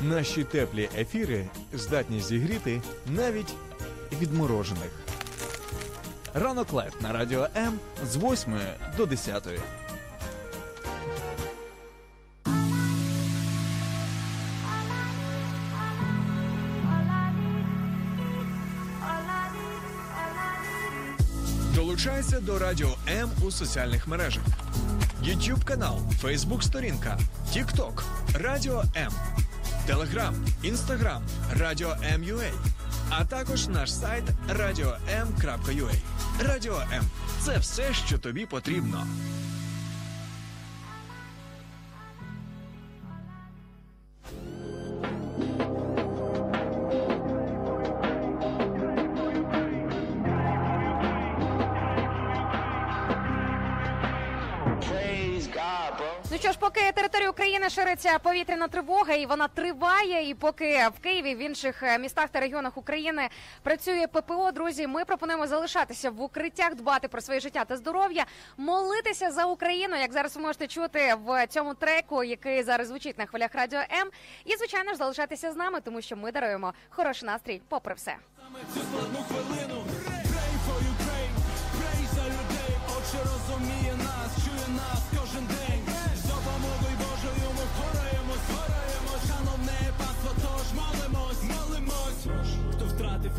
Наші теплі ефіри здатні зігріти навіть відморожених. Ранок лайв на Радіо М з 8 до 10. Долучайся до Радіо М у соціальних мережах. YouTube канал, Facebook сторінка, TikTok, Радіо М, Telegram, Instagram, Радіо М.ua, а також наш сайт radio.m.ua. Радіо М – це все, що тобі потрібно. Поки територію України шириться повітряна тривога, і вона триває, і поки в Києві, в інших містах та регіонах України працює ППО, друзі, ми пропонуємо залишатися в укриттях, дбати про своє життя та здоров'я, молитися за Україну, як зараз ви можете чути в цьому треку, який зараз звучить на хвилях Радіо М, і, звичайно ж, залишатися з нами, тому що ми даруємо хороший настрій попри все. Саме цю складну хвилину. Pray for Ukraine, pray за людей, отче розуміє нас, чує нас кожен день.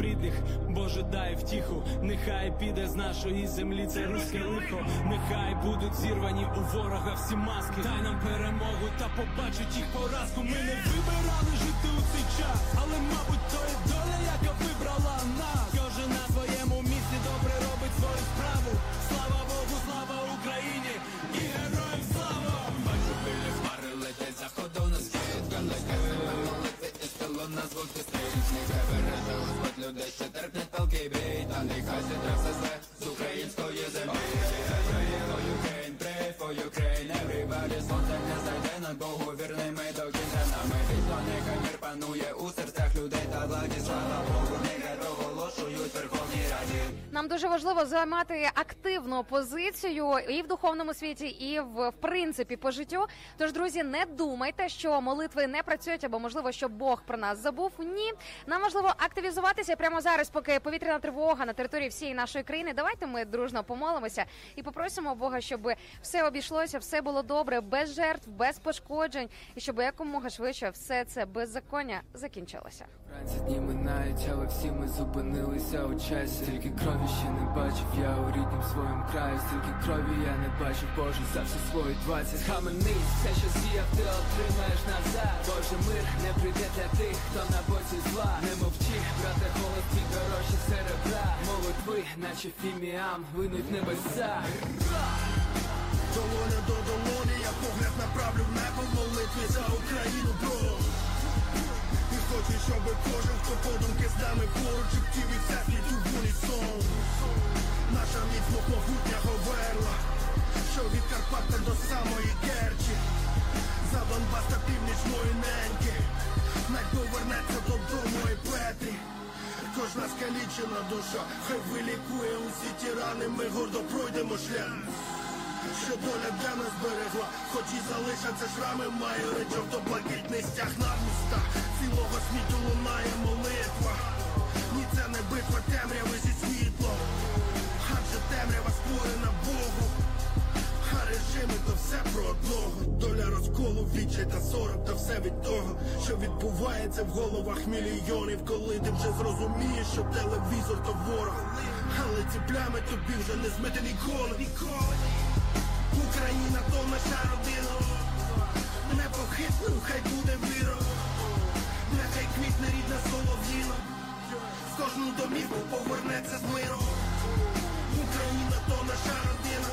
Рідних, Боже, дай втіху, нехай піде з нашої землі це руське лихо, нехай будуть зірвані у ворога всі маски, дай нам перемогу та побачить їх поразку. Ми не вибирали жити у цей час, але, мабуть, то є доля, яка вибрала нас. Кожен на своєму місці добре робить свою справу. Слава Богу, слава Україні і героям слава! Бачу, пилі хмари летять за ходом, нас вітка легкими молитви і стало на звук історичних бережок. Людей ще терпнять палки бій, та нехай зітре все зле з української землі. Pray for Ukraine, pray for Ukraine, everybody сонце не зайде, над Богу вірними до кінця. Нами вічно нехай мир панує у серцях людей та владі. Слава Богу, нехай проголошують Верховній Раді. Нам дуже важливо займати активну позицію і в духовному світі, і в принципі по життю. Тож, друзі, не думайте, що молитви не працюють, або, можливо, що Бог про нас забув. Ні. Нам важливо активізуватися прямо зараз, поки повітряна тривога на території всієї нашої країни. Давайте ми дружно помолимося і попросимо Бога, щоб все обійшлося, все було добре, без жертв, без пошкоджень, і щоб якомога швидше все це беззаконня закінчилося. Ранці дні минають, але всі ми зупинилися у часі. Тільки крові ще не бачив я у ріднім своєму краю. Стільки крові я не бачив, Боже, за всі свої 20. Схаменись, все, що сіяв, ти отримаєш назад. Боже, мир не прийде для тих, хто на боці зла. Не мовчи, брате, голос твій дорожче серебра. Молитви, наче фіміам, винуть небеса. Долоня до долоні, я погляд направлю в небо, молитві за Україну, бро. І хочу, щоб кожен, хто подумки з нами поруч, життів і всякіть у унісон. Наша міцно могутня говерла, що від Карпата до самої Керчі. За Донбас та північ мої неньки, навіть повернеться додому і Петрі. Кожна скалічена душа, хай вилікує усі ті рани, ми гордо пройдемо шлях. Що доля для нас берегла, хоч і залишаться шрами, має речок до блакитний стяг на вустах. Цілого світу лунає молитва, ні це не битва темряви зі світлом. Адже темрява створена Богу, а режими то все про одного. Доля розколу, відчай та сором, та все від того, що відбувається в головах мільйонів. Коли ти вже зрозумієш, що телевізор то ворог, але ці плями тобі вже не змити ніколи. Україна то наша родина, непохитною хай буде віра. Нехай квітне рідна солов'їна, в кожну домівку повернеться з миром. Україна то наша родина,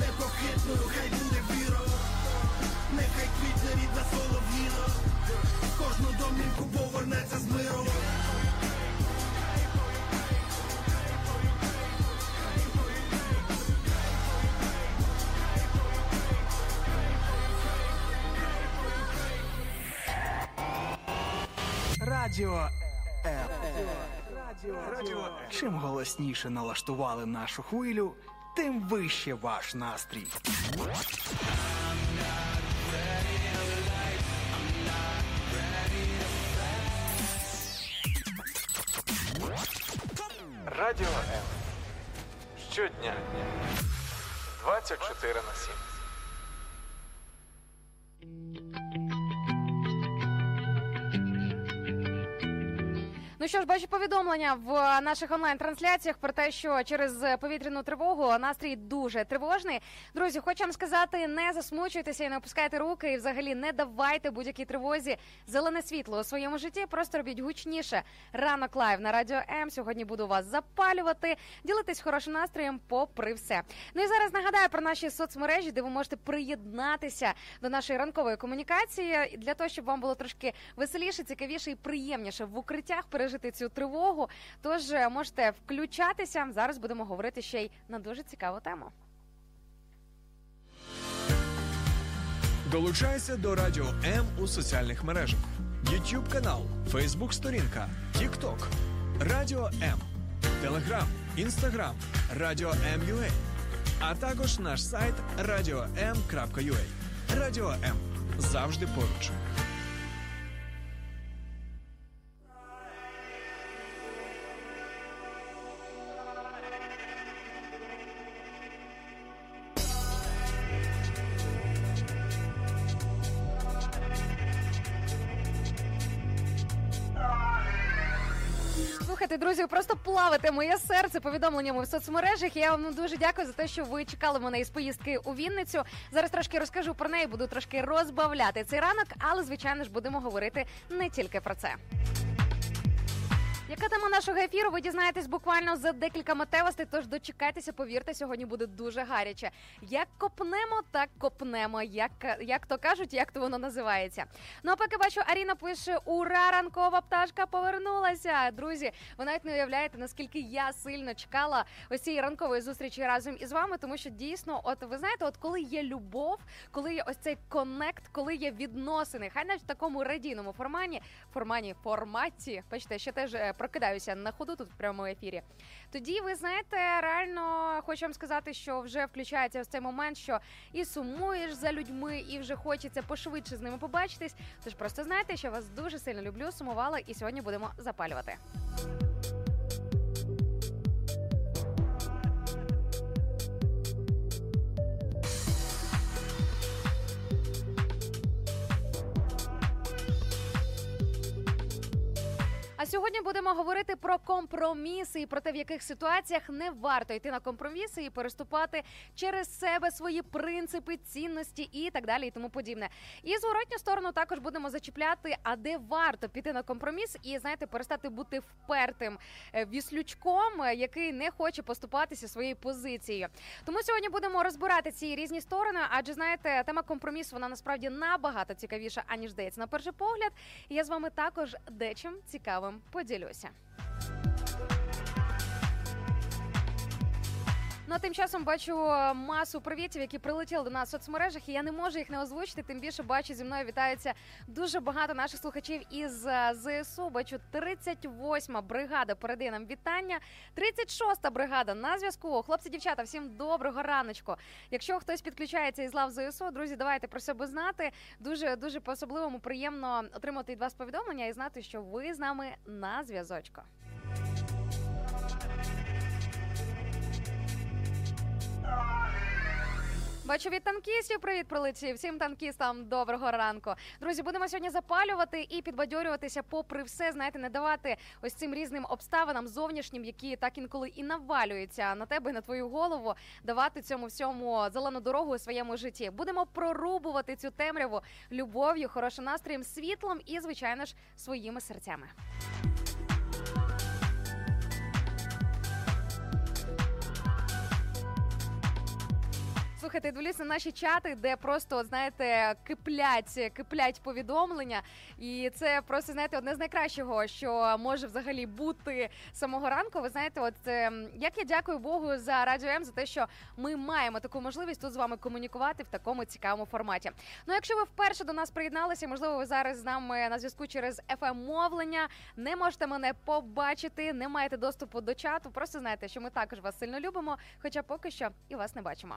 непохитною хай буде віра. Нехай квітне рідна солов'їна, в кожну домівку повернеться з миром. Радіо М. Чим голосніше налаштували нашу хвилю, тим вище ваш настрій. Радіо М. Щодня. 24/7. Ну що ж, бачу повідомлення в наших онлайн-трансляціях про те, що через повітряну тривогу настрій дуже тривожний. Друзі, хочу вам сказати, не засмучуйтеся і не опускайте руки, і взагалі не давайте будь-якій тривозі зелене світло у своєму житті, просто робіть гучніше. Ранок лайв на Радіо М. Сьогодні буду вас запалювати, ділитись хорошим настроєм попри все. Ну і зараз нагадаю про наші соцмережі, де ви можете приєднатися до нашої ранкової комунікації, для того, щоб вам було трошки веселіше, цікавіше і приємніше в укриттях пережити цю тривогу, тож можете включатися. Зараз будемо говорити ще й на дуже цікаву тему. Долучайся до Радіо М у соціальних мережах. YouTube канал, Facebook сторінка, TikTok, Радіо М, Telegram, Instagram, Радіо М.ua, а також наш сайт radio.m.ua. Радіо М. Завжди поруч. Друзі, просто плавите моє серце повідомленнями в соцмережах. Я вам дуже дякую за те, що ви чекали мене із поїздки у Вінницю. Зараз трошки розкажу про неї, буду трошки розбавляти цей ранок, але, звичайно ж, будемо говорити не тільки про це. Яка тема нашого ефіру, ви дізнаєтесь буквально за декілька миттєвостей, тож дочекайтеся, повірте, сьогодні буде дуже гаряче. Як копнемо, так копнемо, як то кажуть, як то воно називається. Ну а поки бачу, Аріна пише: «Ура, ранкова пташка повернулася!» Друзі, ви навіть не уявляєте, наскільки я сильно чекала ось цієї ранкової зустрічі разом із вами, тому що дійсно, от ви знаєте, от коли є любов, коли є ось цей конект, коли є відносини, хай навіть в такому радійному форматі, бачите, ще теж прокидаюся на ходу тут в прямому ефірі. Тоді, ви знаєте, реально хочу вам сказати, що вже включається ось цей момент, що і сумуєш за людьми, і вже хочеться пошвидше з ними побачитись. Тож просто знайте, що вас дуже сильно люблю, сумувала, і сьогодні будемо запалювати. А сьогодні будемо говорити про компроміси і про те, в яких ситуаціях не варто йти на компроміси і переступати через себе свої принципи, цінності і так далі, і тому подібне. І зворотню сторону також будемо зачіпляти, а де варто піти на компроміс і, знаєте, перестати бути впертим віслючком, який не хоче поступатися своєю позицією. Тому сьогодні будемо розбирати ці різні сторони, адже, знаєте, тема компромісу, вона насправді набагато цікавіша, аніж здається на перший погляд. І я з вами також дечим цікавим поділюся. Ну, а тим часом бачу масу привітів, які прилетіли до нас в соцмережах, і я не можу їх не озвучити, тим більше бачу, зі мною вітаються дуже багато наших слухачів із ЗСУ. Бачу, 38-ма бригада передає нам вітання, 36-та бригада на зв'язку. Хлопці, дівчата, всім доброго раночку. Якщо хтось підключається із лав ЗСУ, друзі, давайте про себе знати. Дуже по-особливому приємно отримати від вас повідомлення і знати, що ви з нами на зв'язочку. Бачу від танкістів, привіт прилетів. Всім танкістам доброго ранку. Друзі, будемо сьогодні запалювати і підбадьорюватися попри все, знаєте, не давати ось цим різним обставинам зовнішнім, які так інколи і навалюються на тебе і на твою голову, давати цьому всьому зелену дорогу у своєму житті. Будемо прорубувати цю темряву любов'ю, хорошим настроєм, світлом і, звичайно ж, своїми серцями. Слухайте, дивлюся наші чати, де просто, от, знаєте, киплять повідомлення. І це просто, знаєте, одне з найкращого, що може взагалі бути самого ранку. Ви знаєте, от як я дякую Богу за Радіо М, за те, що ми маємо таку можливість тут з вами комунікувати в такому цікавому форматі. Ну, якщо ви вперше до нас приєдналися, можливо, ви зараз з нами на зв'язку через FM-мовлення, не можете мене побачити, не маєте доступу до чату, просто знаєте, що ми також вас сильно любимо, хоча поки що і вас не бачимо.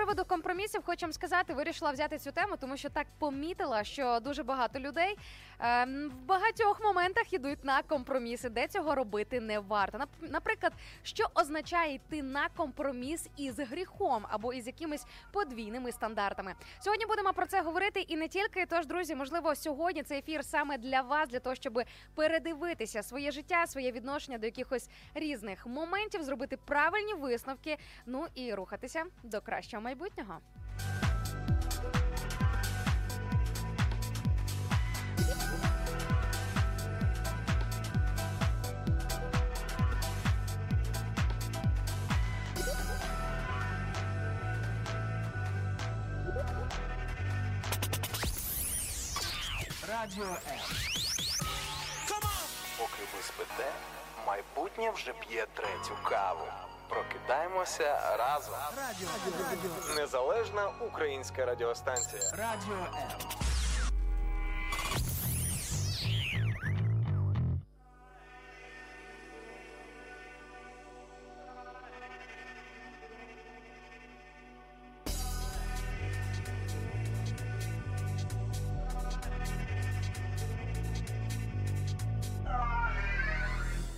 приводу компромісів, хочу вам сказати, вирішила взяти цю тему, тому що так помітила, що дуже багато людей в багатьох моментах йдуть на компроміси, де цього робити не варто. Наприклад, що означає йти на компроміс із гріхом або із якимись подвійними стандартами. Сьогодні будемо про це говорити і не тільки. Тож, друзі, можливо, сьогодні цей ефір саме для вас, для того, щоб передивитися своє життя, своє відношення до якихось різних моментів, зробити правильні висновки, ну і рухатися до кращого майбутнього. Радіо М. Поки ви спите, майбутнє вже п'є третю каву. Прокидаємося разом. Радіо. Незалежна українська радіостанція. Радіо М.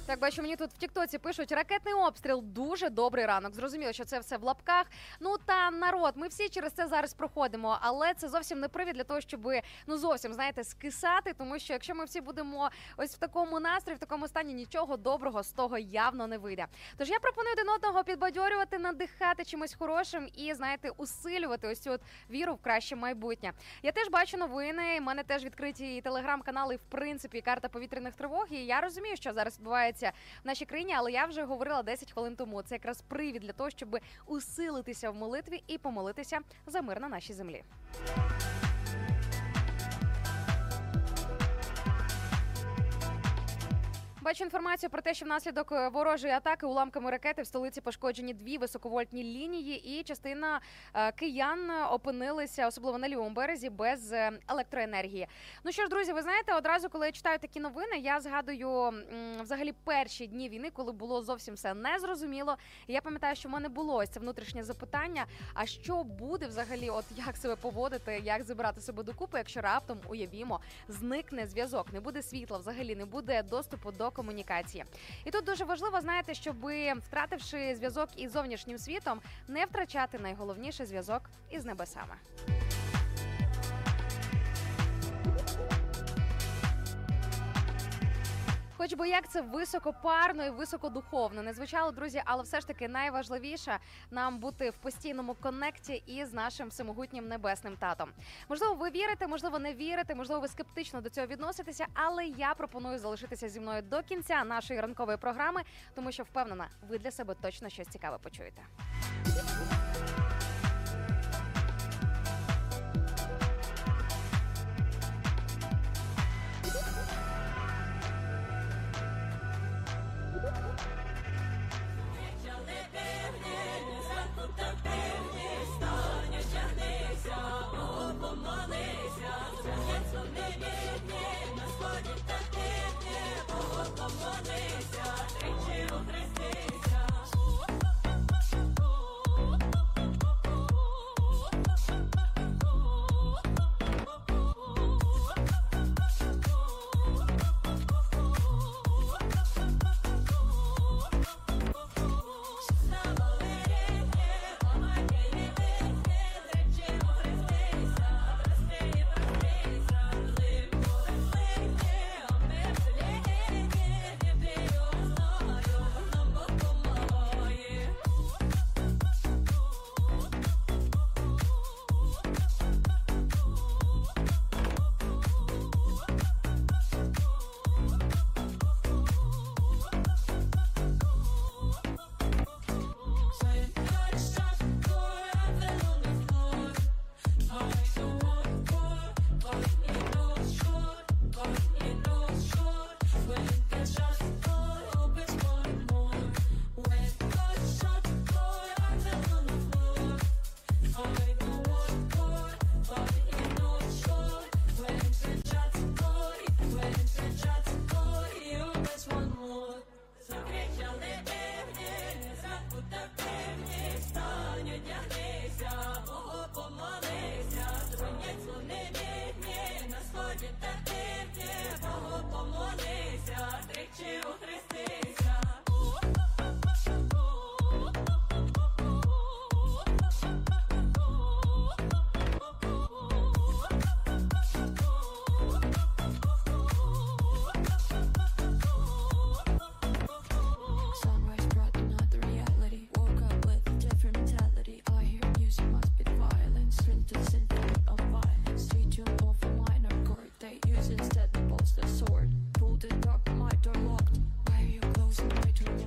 Так, бачу, мені тут в тіктоці пишуть: ракетний обстріл, дуже добрий ранок. Зрозуміло, що це все в лапках. Ну та народ, ми всі через це зараз проходимо, але це зовсім не привід для того, щоб, ну зовсім, знаєте, скисати, тому що якщо ми всі будемо ось в такому настрої, в такому стані, нічого доброго з того явно не вийде. Тож я пропоную один одного підбадьорювати, надихати чимось хорошим і, знаєте, усилювати ось цю от віру в краще майбутнє. Я теж бачу новини, в мене теж відкриті і телеграм-канали, і, в принципі, і карта повітряних тривог, і я розумію, що зараз відбувається в нашій країні, але я вже говорила 10 хвилин тому. Це якраз привід для того, щоб усилитися в молитві і помолитися за мир на нашій землі. Бачу інформацію про те, що внаслідок ворожої атаки уламками ракети в столиці пошкоджені 2 високовольтні лінії, і частина киян опинилися, особливо на лівому березі, без електроенергії. Ну що ж, друзі, ви знаєте, одразу, коли я читаю такі новини, я згадую взагалі перші дні війни, коли було зовсім все незрозуміло. І я пам'ятаю, що в мене було ось це внутрішнє запитання, а що буде взагалі, от як себе поводити, як зібрати себе докупи, якщо раптом, уявімо, зникне зв'язок, не буде світла взагалі, не буде доступу до комунікації. І тут дуже важливо, знаєте, щоб, втративши зв'язок із зовнішнім світом, не втрачати найголовніше — зв'язок із небесами. Хоч би як це високопарно і високодуховно не звучало, друзі, але все ж таки найважливіше нам бути в постійному коннекті із нашим всемогутнім небесним татом. Можливо, ви вірите, можливо, не вірите, можливо, ви скептично до цього відноситеся, але я пропоную залишитися зі мною до кінця нашої ранкової програми, тому що, впевнена, ви для себе точно щось цікаве почуєте. Тричі у Христі. That's the sword. Pulled it up, my door locked. Why are you closing my door, Lord?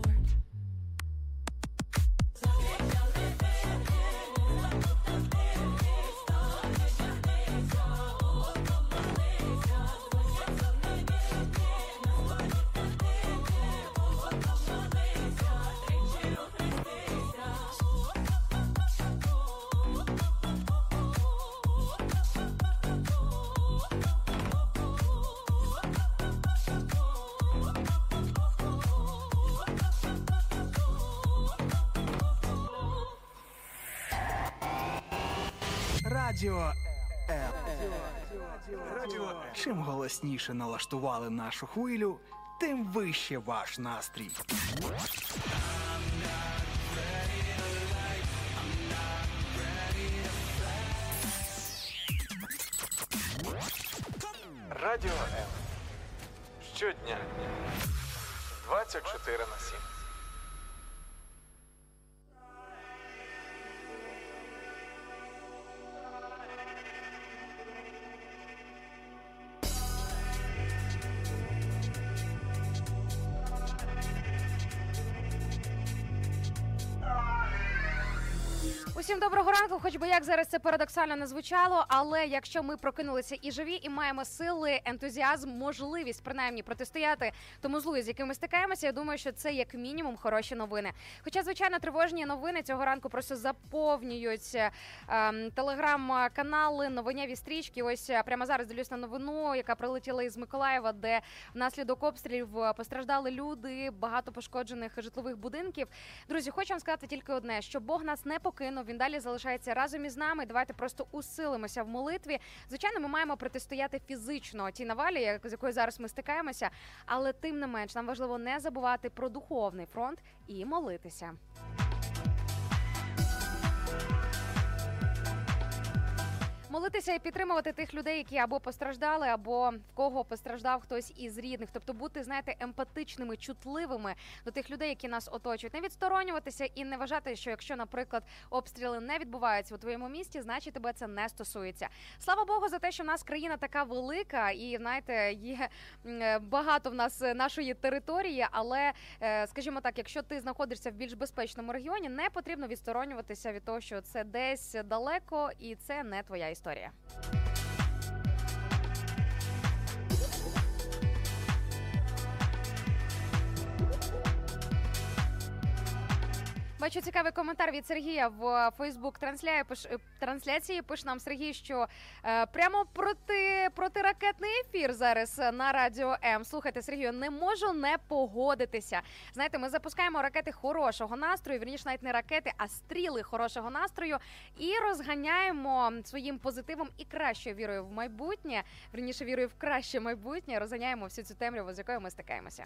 Радіо М. Чим голосніше налаштували нашу хвилю, тим вище ваш настрій. Радіо М. Щодня. 24/7. Всім доброго ранку, хоч би як зараз це парадоксально не звучало, але якщо ми прокинулися і живі, і маємо сили, ентузіазм, можливість принаймні протистояти тому злу, з яким ми стикаємося, я думаю, що це як мінімум хороші новини. Хоча, звичайно, тривожні новини цього ранку просто заповнюють телеграм-канали, новиняві стрічки. Ось прямо зараз дивлюсь на новину, яка прилетіла із Миколаєва, де внаслідок обстрілів постраждали люди, багато пошкоджених житлових будинків. Друзі, хочу вам сказати тільки одне, що Бог нас не покинув, Він далі залишається разом із нами. Давайте просто усилимося в молитві. Звичайно, ми маємо протистояти фізично тій навалі, з якою зараз ми стикаємося, але тим не менш нам важливо не забувати про духовний фронт і молитися. Молитися і підтримувати тих людей, які або постраждали, або в кого постраждав хтось із рідних. Тобто бути, знаєте, емпатичними, чутливими до тих людей, які нас оточують. Не відсторонюватися і не вважати, що якщо, наприклад, обстріли не відбуваються у твоєму місті, значить тебе це не стосується. Слава Богу за те, що в нас країна така велика і, знаєте, є багато в нас нашої території, але, скажімо так, якщо ти знаходишся в більш безпечному регіоні, не потрібно відсторонюватися від того, що це десь далеко і це не твоя історія. Бачу цікавий коментар від Сергія в Фейсбук-трансляції. Пише нам Сергій, що прямо протиракетний ефір зараз на Радіо М. Слухайте, Сергію, не можу не погодитися. Знаєте, ми запускаємо ракети хорошого настрою, вірніше, навіть не ракети, а стріли хорошого настрою. І розганяємо своїм позитивом і кращою вірою в майбутнє, вірніше, вірою в краще майбутнє, розганяємо всю цю темряву, з якою ми стикаємося.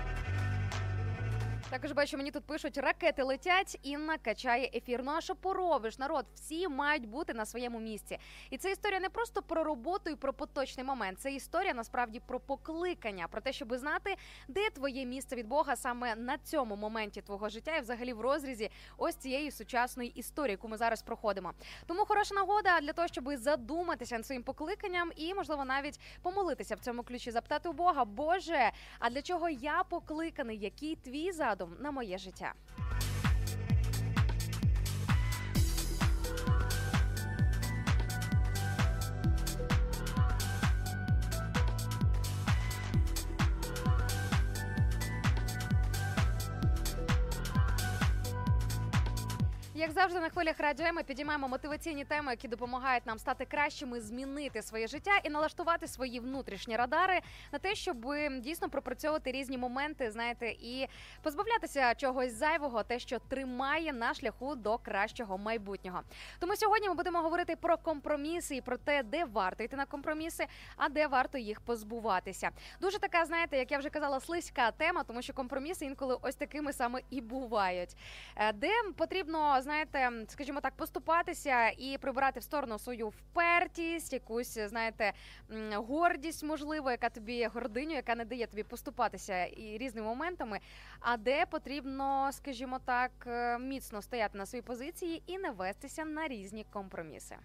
Також бачу, мені тут пишуть, ракети летять, Інна качає ефір. Ну а що поробиш, народ? Всі мають бути на своєму місці. І це історія не просто про роботу і про поточний момент. Це історія, насправді, про покликання, про те, щоб знати, де твоє місце від Бога саме на цьому моменті твого життя і взагалі в розрізі ось цієї сучасної історії, яку ми зараз проходимо. Тому хороша нагода для того, щоб задуматися над своїм покликанням і, можливо, навіть помолитися в цьому ключі, запитати у Бога, Боже, а для чого я покликаний, який твій задум на моє життя. Як завжди на хвилях Радіо М ми підіймаємо мотиваційні теми, які допомагають нам стати кращими, змінити своє життя і налаштувати свої внутрішні радари на те, щоб дійсно пропрацьовувати різні моменти, знаєте, і позбавлятися чогось зайвого, те, що тримає на шляху до кращого майбутнього. Тому сьогодні ми будемо говорити про компроміси і про те, де варто йти на компроміси, а де варто їх позбуватися. Дуже така, знаєте, як я вже казала, слизька тема, тому що компроміси інколи ось такими саме і бувають. Де потрібно, знаєте, знаєте, скажімо так, поступатися і прибирати в сторону свою впертість, якусь, знаєте, гордість, можливо, яка тобі гординю, яка не дає тобі поступатися і різними моментами, а де потрібно, скажімо так, міцно стояти на своїй позиції і не вестися на різні компроміси.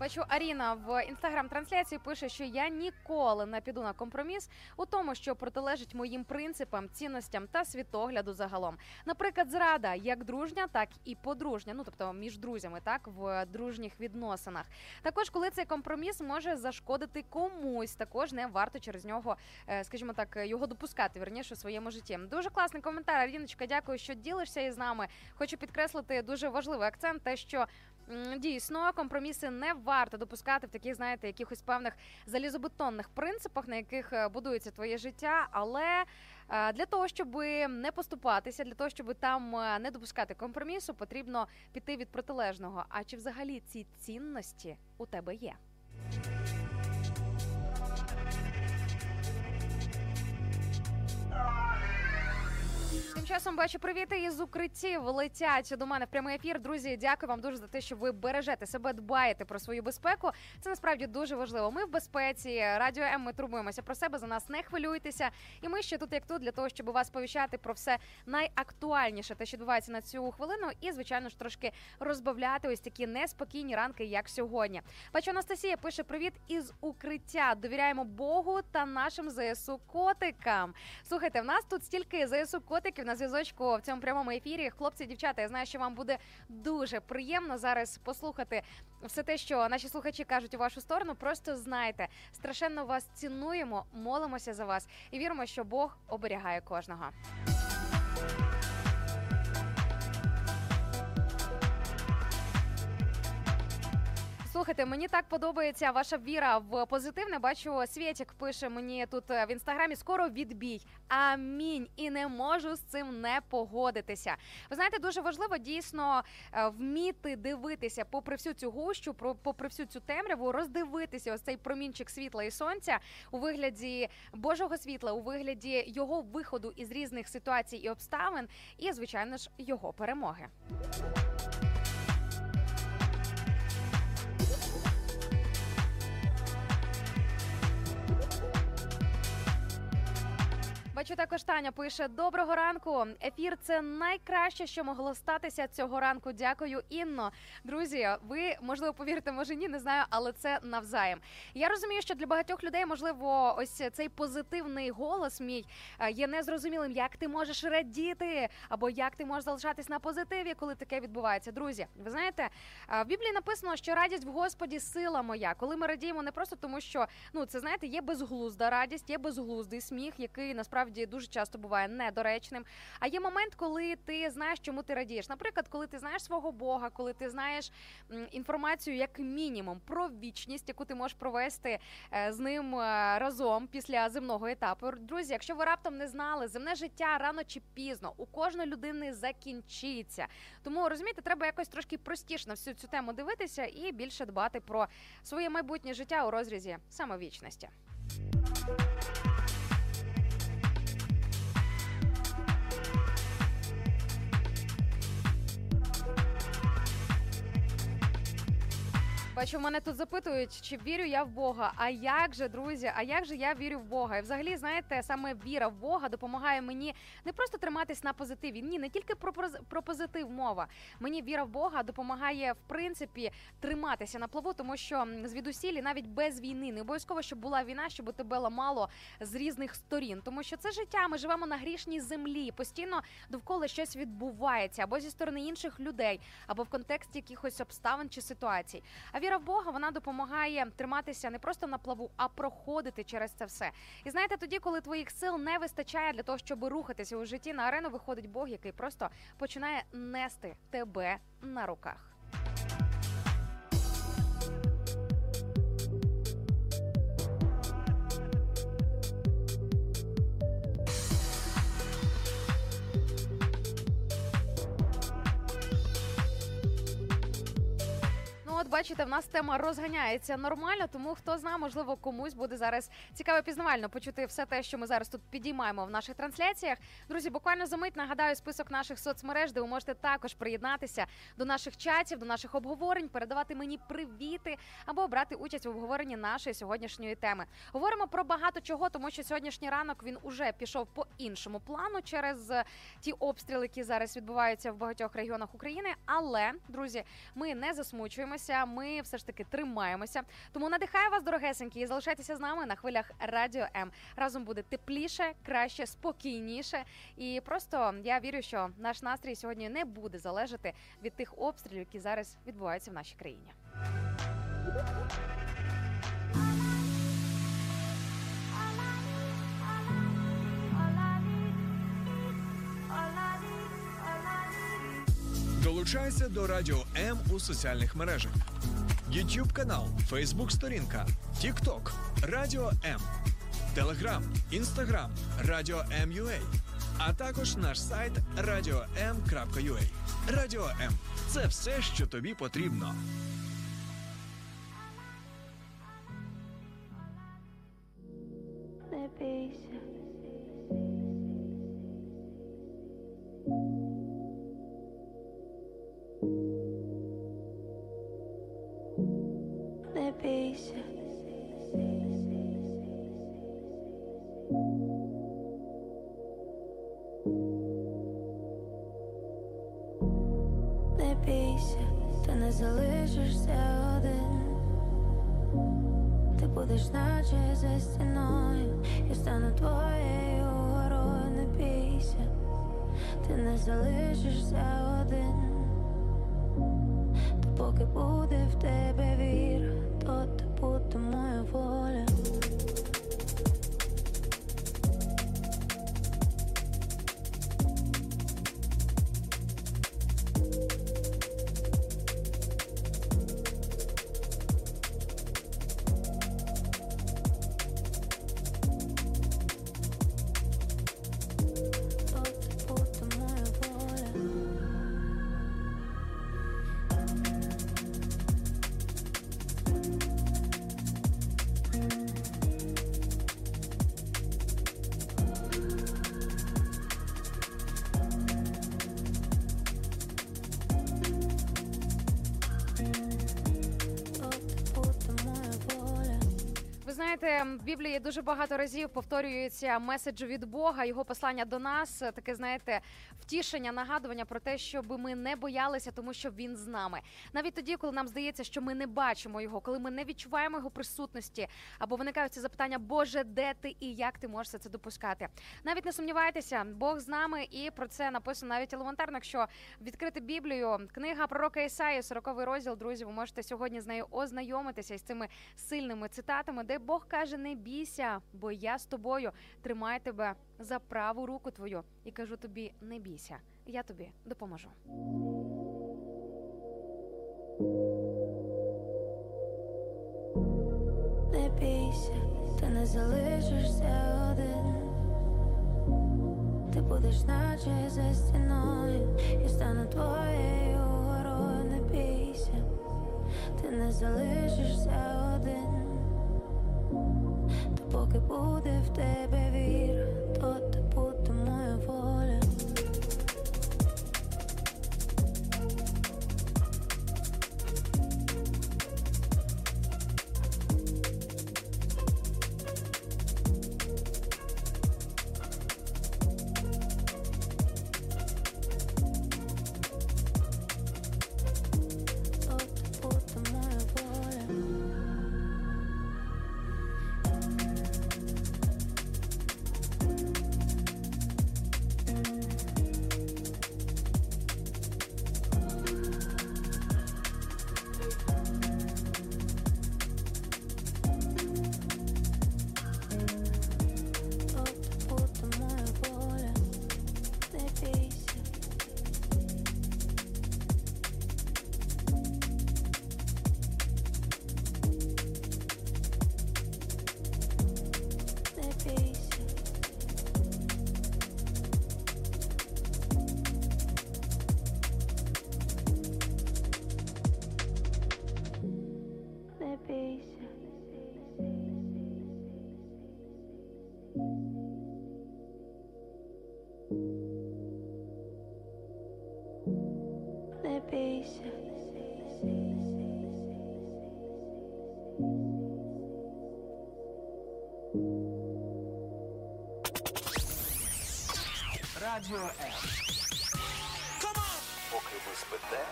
Бачу, Аріна в інстаграм-трансляції пише, що я ніколи не піду на компроміс у тому, що протилежить моїм принципам, цінностям та світогляду загалом. Наприклад, зрада як дружня, так і подружня, ну тобто між друзями, так, в дружніх відносинах. Також, коли цей компроміс може зашкодити комусь, також не варто через нього, скажімо так, його допускати, вірніше, у своєму житті. Дуже класний коментар, Аріночка, дякую, що ділишся із нами. Хочу підкреслити дуже важливий акцент, те, що дійсно, компроміси не варто допускати в таких, знаєте, якихось певних залізобетонних принципах, на яких будується твоє життя, але для того, щоб не поступатися, для того, щоб там не допускати компромісу, потрібно піти від протилежного. А чи взагалі ці цінності у тебе є? Тим часом бачу привіти із укриттів, летять до мене в прямий ефір. Друзі, дякую вам дуже за те, що ви бережете себе, дбаєте про свою безпеку. Це насправді дуже важливо. Ми в безпеці, Радіо М, ми турбуємося про себе, за нас не хвилюйтеся. І ми ще тут як тут для того, щоб вас сповіщати про все найактуальніше, те, що відбувається на цю хвилину. І, звичайно ж, трошки розбавляти ось такі неспокійні ранки, як сьогодні. Бачу, Анастасія пише: привіт із укриття. Довіряємо Богу та нашим ЗСУ-котикам. Слухайте, в нас тут стільки ЗСУ-котиків на зв'язочку в цьому прямому ефірі. Хлопці, дівчата, я знаю, що вам буде дуже приємно зараз послухати все те, що наші слухачі кажуть у вашу сторону. Просто знайте, страшенно вас цінуємо, молимося за вас і віримо, що Бог оберігає кожного. Слухайте, мені так подобається ваша віра в позитивне. Бачу, Свєтік пише мені тут в інстаграмі: скоро відбій. Амінь. І не можу з цим не погодитися. Ви знаєте, дуже важливо дійсно вміти дивитися попри всю цю гущу, попри всю цю темряву, роздивитися ось цей промінчик світла і сонця у вигляді Божого світла, у вигляді його виходу із різних ситуацій і обставин і, звичайно ж, його перемоги. Бачу, також Таня пише: доброго ранку. Ефір – це найкраще, що могло статися цього ранку. Дякую, Інно. Друзі, ви, можливо, повірите, може ні, не знаю, але це навзаєм. Я розумію, що для багатьох людей, можливо, ось цей позитивний голос мій є незрозумілим. Як ти можеш радіти? Або як ти можеш залишатись на позитиві, коли таке відбувається? Друзі, ви знаєте, в Біблії написано, що радість в Господі – сила моя. Коли ми радіємо не просто тому, що, ну, це, знаєте, є безглузда радість, є безглуздий сміх, який насправді дуже часто буває недоречним. А є момент, коли ти знаєш, чому ти радієш. Наприклад, коли ти знаєш свого Бога, коли ти знаєш інформацію як мінімум про вічність, яку ти можеш провести з ним разом після земного етапу. Друзі, якщо ви раптом не знали, земне життя рано чи пізно у кожної людини закінчиться. Тому, розумієте, треба якось трошки простіше на всю цю тему дивитися і більше дбати про своє майбутнє життя у розрізі самовічності. Бачу, мене тут запитують, чи вірю я в Бога. А як же, друзі, а як же я вірю в Бога? І взагалі, знаєте, саме віра в Бога допомагає мені не просто триматись на позитиві. Ні, не тільки про позитив мова. Мені віра в Бога допомагає, в принципі, триматися на плаву, тому що звідусілі, навіть без війни, не обов'язково, щоб була війна, щоб тебе ламало з різних сторін. Тому що це життя, ми живемо на грішній землі, постійно довкола щось відбувається, або зі сторони інших людей, або в контексті якихось обставин чи ситуацій. А віра в Бога, вона допомагає триматися не просто на плаву, а проходити через це все. І знаєте, тоді, коли твоїх сил не вистачає для того, щоб рухатися у житті, на арену виходить Бог, який просто починає нести тебе на руках. бачите, в нас тема розганяється нормально, тому хто знає, можливо, комусь буде зараз цікаво пізнавально почути все те, що ми зараз тут підіймаємо в наших трансляціях. Друзі, буквально за мить нагадаю список наших соцмереж, де ви можете також приєднатися до наших чатів, до наших обговорень, передавати мені привіти або брати участь в обговоренні нашої сьогоднішньої теми. Говоримо про багато чого, тому що сьогоднішній ранок він уже пішов по іншому плану через ті обстріли, які зараз відбуваються в багатьох регіонах України. Але, друзі, ми не засмучуємося, ми все ж таки тримаємося. Тому надихаю вас, дорогесенькі, і залишайтеся з нами на хвилях Радіо М. Разом буде тепліше, краще, спокійніше. І просто я вірю, що наш настрій сьогодні не буде залежати від тих обстрілів, які зараз відбуваються в нашій країні. Долучайся до Радіо М у соціальних мережах. YouTube канал, Facebook сторінка, TikTok, Радіо М, Telegram, Instagram, Радіо М.ua, а також наш сайт radio.m.ua. Радіо М – це все, що тобі потрібно. Не бійся. Не бійся. Не бійся, ти не залишишся один. Ти будеш наче за стіною, я стану твоєю горою. Не бійся, ти не залишишся один. Поки буде в тебе віра, то ти буде моя воля. В Біблії дуже багато разів повторюється меседж від Бога, його послання до нас, таке, знаєте, втішення, нагадування про те, щоб ми не боялися, тому що він з нами. Навіть тоді, коли нам здається, що ми не бачимо його, коли ми не відчуваємо його присутності, або виникають ці запитання: Боже, де ти і як ти можеш це допускати? Навіть не сумнівайтеся, Бог з нами, і про це написано навіть елементарно, якщо відкрити Біблію. Книга пророка Ісаї, 40-й розділ, друзі, ви можете сьогодні з нею ознайомитися із цими сильними цитатами, де Бог каже: не бійся, бо я з тобою, тримаю тебе за праву руку твою. І кажу тобі, не бійся, я тобі допоможу. Не бійся, ти не залишишся один. Ти будеш наче за стіною, я стану твоєю горою. Не бійся, ти не залишишся один. Поки буде в тебе віра, то ти буде моя воля. То ти буде моя воля. Радіо М. Поки ви спите,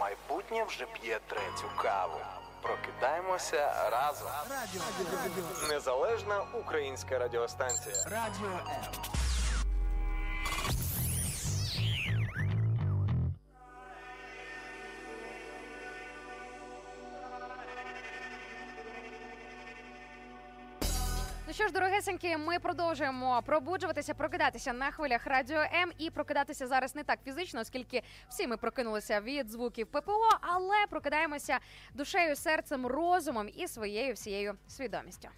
майбутнє вже п'є третю каву. Прокидаємося разом. Радіо. Незалежна українська радіостанція. Радіо М. Що ж, дорогесенькі, ми продовжуємо пробуджуватися, прокидатися на хвилях Радіо М. І прокидатися зараз не так фізично, оскільки всі ми прокинулися від звуків ППО, але прокидаємося душею, серцем, розумом і своєю всією свідомістю.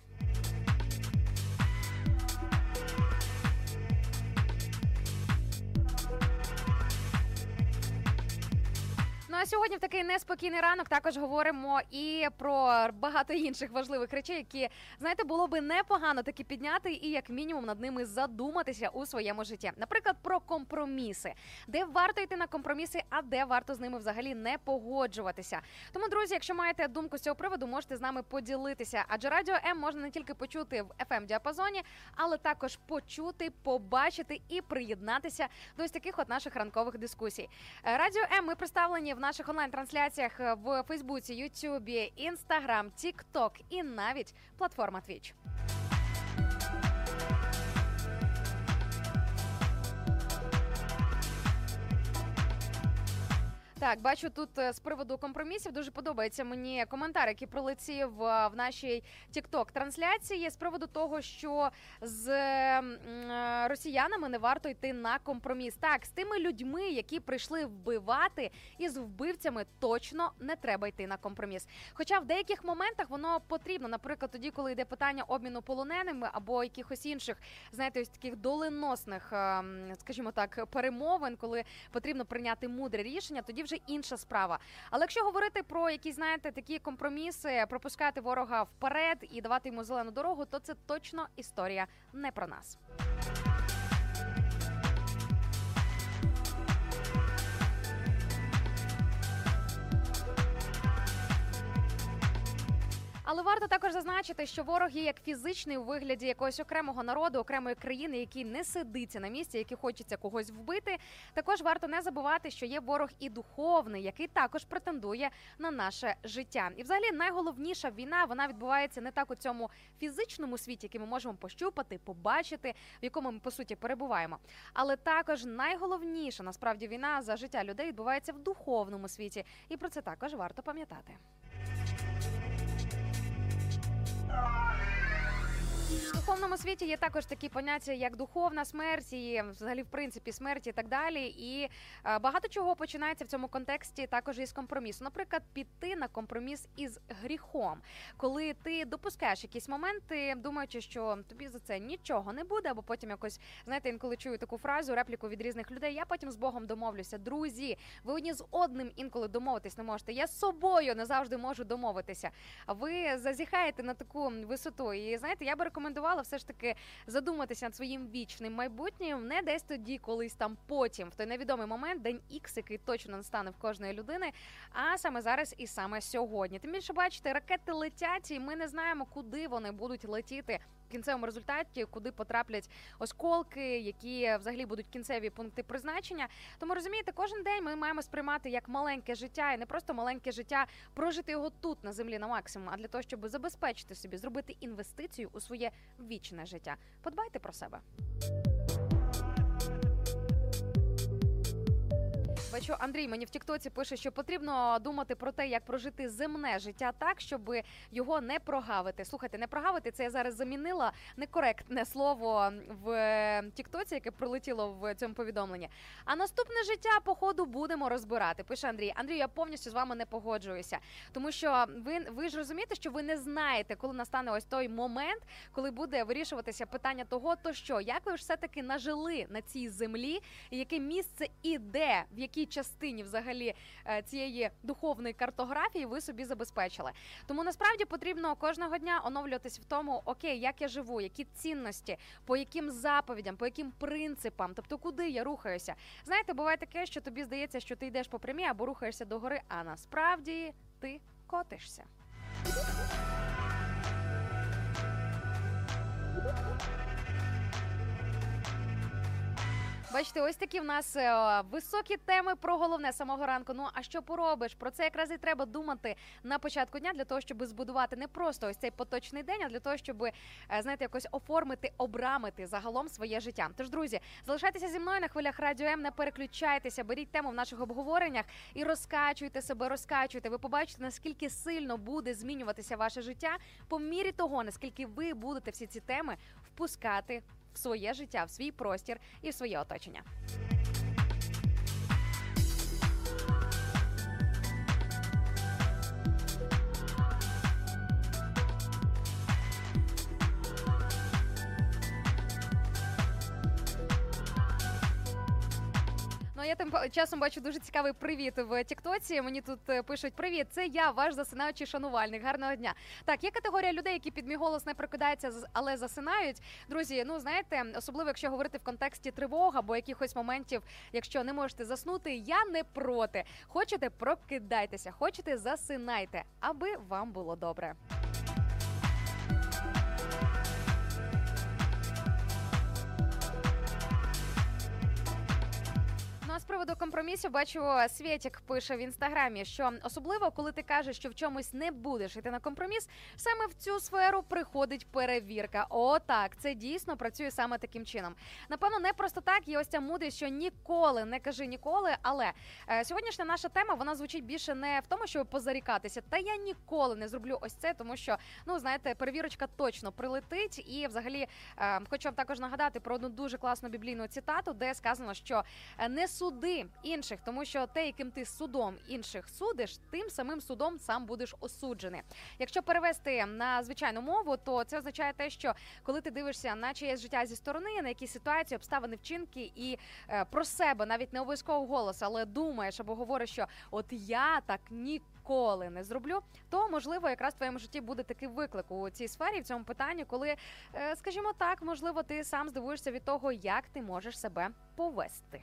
Ну а сьогодні в такий неспокійний ранок також говоримо і про багато інших важливих речей, які, знаєте, було би непогано таки підняти і як мінімум над ними задуматися у своєму житті. Наприклад, про компроміси. Де варто йти на компроміси, а де варто з ними взагалі не погоджуватися. Тому, друзі, якщо маєте думку з цього приводу, можете з нами поділитися. Адже Радіо М можна не тільки почути в FM-діапазоні, але також почути, побачити і приєднатися до ось таких от наших ранкових дискусій. Радіо М ми представлені в наших онлайн-трансляціях в Фейсбуці, Ютубі, Instagram, TikTok і навіть платформа Twitch. Так, бачу тут з приводу компромісів. Дуже подобається мені коментар, який прилетів в нашій TikTok-трансляції з приводу того, що з росіянами не варто йти на компроміс. Так, з тими людьми, які прийшли вбивати, і з вбивцями точно не треба йти на компроміс. Хоча в деяких моментах воно потрібно, наприклад, тоді, коли йде питання обміну полоненими або якихось інших, знаєте, ось таких доленосних, скажімо так, перемовин, коли потрібно прийняти мудре рішення, тоді вже інша справа. Але якщо говорити про якісь, знаєте, такі компроміси, пропускати ворога вперед і давати йому зелену дорогу, то це точно історія не про нас. Але варто також зазначити, що ворог є як фізичний у вигляді якогось окремого народу, окремої країни, який не сидиться на місці, який хочеться когось вбити. Також варто не забувати, що є ворог і духовний, який також претендує на наше життя. І взагалі найголовніша війна, вона відбувається не так у цьому фізичному світі, який ми можемо пощупати, побачити, в якому ми, по суті, перебуваємо. Але також найголовніша, насправді, війна за життя людей відбувається в духовному світі. І про це також варто пам'ятати. В духовному світі є також такі поняття, як духовна смерть і, взагалі, в принципі, смерть і так далі. І багато чого починається в цьому контексті також із компромісу. Наприклад, піти на компроміс із гріхом. Коли ти допускаєш якісь моменти, думаючи, що тобі за це нічого не буде, або потім якось, знаєте, інколи чую таку фразу, репліку від різних людей, я потім з Богом домовлюся. Друзі, ви одні з одним інколи домовитись не можете. Я з собою не завжди можу домовитися. Ви зазіхаєте на таку висоту. І, знаєте, я би рекомендувала все ж таки задуматися над своїм вічним майбутнім, не десь тоді, колись там потім, в той невідомий момент, день Х, який точно не стане в кожної людини, а саме зараз і саме сьогодні. Тим більше, бачите, ракети летять, і ми не знаємо, куди вони будуть летіти в кінцевому результаті, куди потраплять осколки, які взагалі будуть кінцеві пункти призначення. Тому, розумієте, кожен день ми маємо сприймати як маленьке життя, і не просто маленьке життя, прожити його тут, на землі, на максимум, а для того, щоб забезпечити собі, зробити інвестицію у своє вічне життя. Подбайте про себе. Бачу, Андрій мені в Тіктоці пише, що потрібно думати про те, як прожити земне життя так, щоб його не прогавити. Слухайте, не прогавити, це я зараз замінила некоректне слово в Тіктоці, яке прилетіло в цьому повідомленні. А наступне життя, походу, будемо розбирати, пише Андрій. Андрій, я повністю з вами не погоджуюся, тому що ви ж розумієте, що ви не знаєте, коли настане ось той момент, коли буде вирішуватися питання того, то що, як ви ж все-таки нажили на цій землі, яке місце і де, в якій частині взагалі цієї духовної картографії ви собі забезпечили. Тому насправді потрібно кожного дня оновлюватись в тому, окей, як я живу, які цінності, по яким заповідям, по яким принципам, тобто куди я рухаюся. Знаєте, буває таке, що тобі здається, що ти йдеш по прямій або рухаєшся догори, а насправді ти котишся. Бачите, ось такі в нас високі теми про головне самого ранку. Ну, а що поробиш? Про це якраз і треба думати на початку дня, для того, щоб збудувати не просто ось цей поточний день, а для того, щоб, знаєте, якось оформити, обрамити загалом своє життя. Тож, друзі, залишайтеся зі мною на хвилях Радіо М, не переключайтеся, беріть тему в наших обговореннях і розкачуйте себе, розкачуйте. Ви побачите, наскільки сильно буде змінюватися ваше життя по мірі того, наскільки ви будете всі ці теми впускати в своє життя, в свій простір і в своє оточення. Ну, я тим часом бачу дуже цікавий привіт в тіктоці. Мені тут пишуть: привіт, це я, ваш засинаючий шанувальник. Гарного дня. Так, є категорія людей, які під мій голос не прокидаються, але засинають. Друзі, ну знаєте, особливо якщо говорити в контексті тривог або якихось моментів, якщо не можете заснути, я не проти. Хочете, прокидайтеся, хочете, засинайте, аби вам було добре. Ну, а з приводу компромісів, бачу, Свєтік пише в Інстаграмі, що особливо, коли ти кажеш, що в чомусь не будеш йти на компроміс, саме в цю сферу приходить перевірка. О, так, це дійсно працює саме таким чином. Напевно, не просто так, є ось ця мудрість, що ніколи не кажи ніколи, але сьогоднішня наша тема, вона звучить більше не в тому, щоб позарікатися, та я ніколи не зроблю ось це, тому що, ну, знаєте, перевірочка точно прилетить. І взагалі хочу вам також нагадати про одну дуже класну біблійну цитату, де сказано, що не суди інших, тому що те, яким ти судом інших судиш, тим самим судом сам будеш осуджений. Якщо перевести на звичайну мову, то це означає те, що коли ти дивишся на чиєсь життя зі сторони, на якісь ситуації, обставини, вчинки і про себе, навіть не обов'язково голос, але думаєш або говориш, що от я так ніколи не зроблю, то, можливо, якраз в твоєму житті буде такий виклик у цій сфері, в цьому питанні, коли, скажімо так, можливо, ти сам здивуєшся від того, як ти можеш себе повести.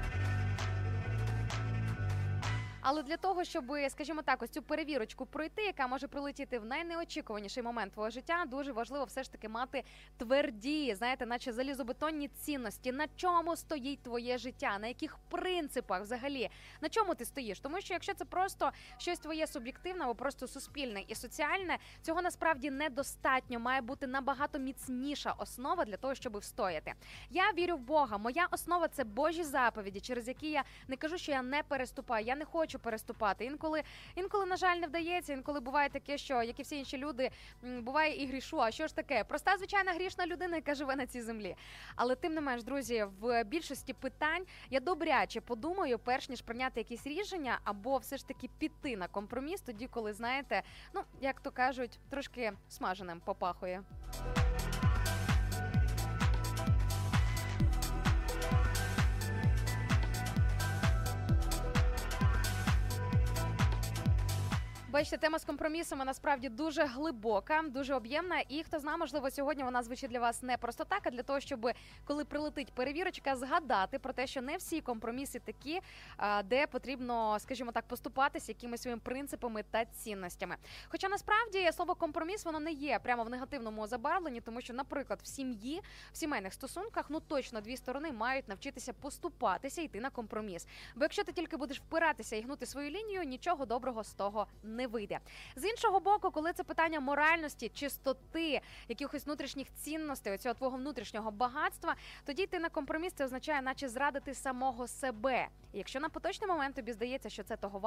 Але для того, щоб, скажімо так, ось цю перевірочку пройти, яка може прилетіти в найнеочікуваніший момент твого життя, дуже важливо все ж таки мати тверді, знаєте, наче залізобетонні цінності, на чому стоїть твоє життя, на яких принципах взагалі, на чому ти стоїш. Тому що якщо це просто щось твоє суб'єктивне або просто суспільне і соціальне, цього насправді недостатньо, має бути набагато міцніша основа для того, щоб встояти. Я вірю в Бога, моя основа – це Божі заповіді, через які я не кажу, що я не переступаю, я не хочу переступати. Інколи, на жаль, не вдається, інколи буває таке, що, як і всі інші люди, буває і грішу, а що ж таке? Проста, звичайна, грішна людина, яка живе на цій землі. Але тим не менш, друзі, в більшості питань я добряче подумаю, перш ніж прийняти якісь рішення, або все ж таки піти на компроміс, тоді, коли, знаєте, ну, як то кажуть, трошки смаженим попахує. Бачите, тема з компромісами насправді дуже глибока, дуже об'ємна. І хто знає, можливо, сьогодні вона звучить для вас не просто так, а для того, щоб, коли прилетить перевірочка, згадати про те, що не всі компроміси такі, де потрібно, скажімо так, поступатися якимись своїми принципами та цінностями. Хоча насправді слово компроміс, воно не є прямо в негативному забарвленні, тому що, наприклад, в сім'ї, в сімейних стосунках, ну точно дві сторони мають навчитися поступатися і йти на компроміс. Бо якщо ти тільки будеш впиратися і гнути свою лінію, нічого доброго з того не вийде. З іншого боку, коли це питання моральності, чистоти, якихось внутрішніх цінностей, оцього твого внутрішнього багатства, тоді йти на компроміс – це означає, наче зрадити самого себе. І якщо на поточний момент тобі здається, що це того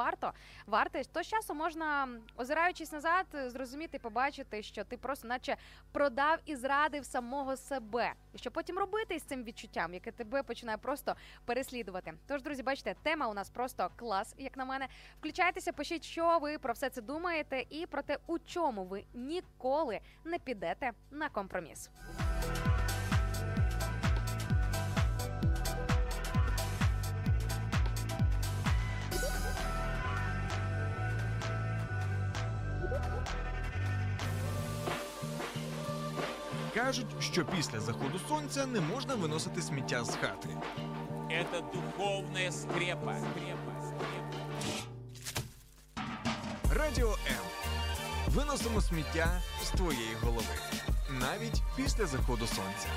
варте, то з часу можна, озираючись назад, зрозуміти, побачити, що ти просто наче продав і зрадив самого себе. І що потім робити з цим відчуттям, яке тебе починає просто переслідувати. Тож, друзі, бачите, тема у нас просто клас, як на мене. Включайтеся, пишіть, що ви про все це думаєте і про те, у чому ви ніколи не підете на компроміс. Кажуть, що після заходу сонця не можна виносити сміття з хати. Це духовна скрепа. Радіо М. виносимо сміття з твоєї голови, навіть після заходу сонця.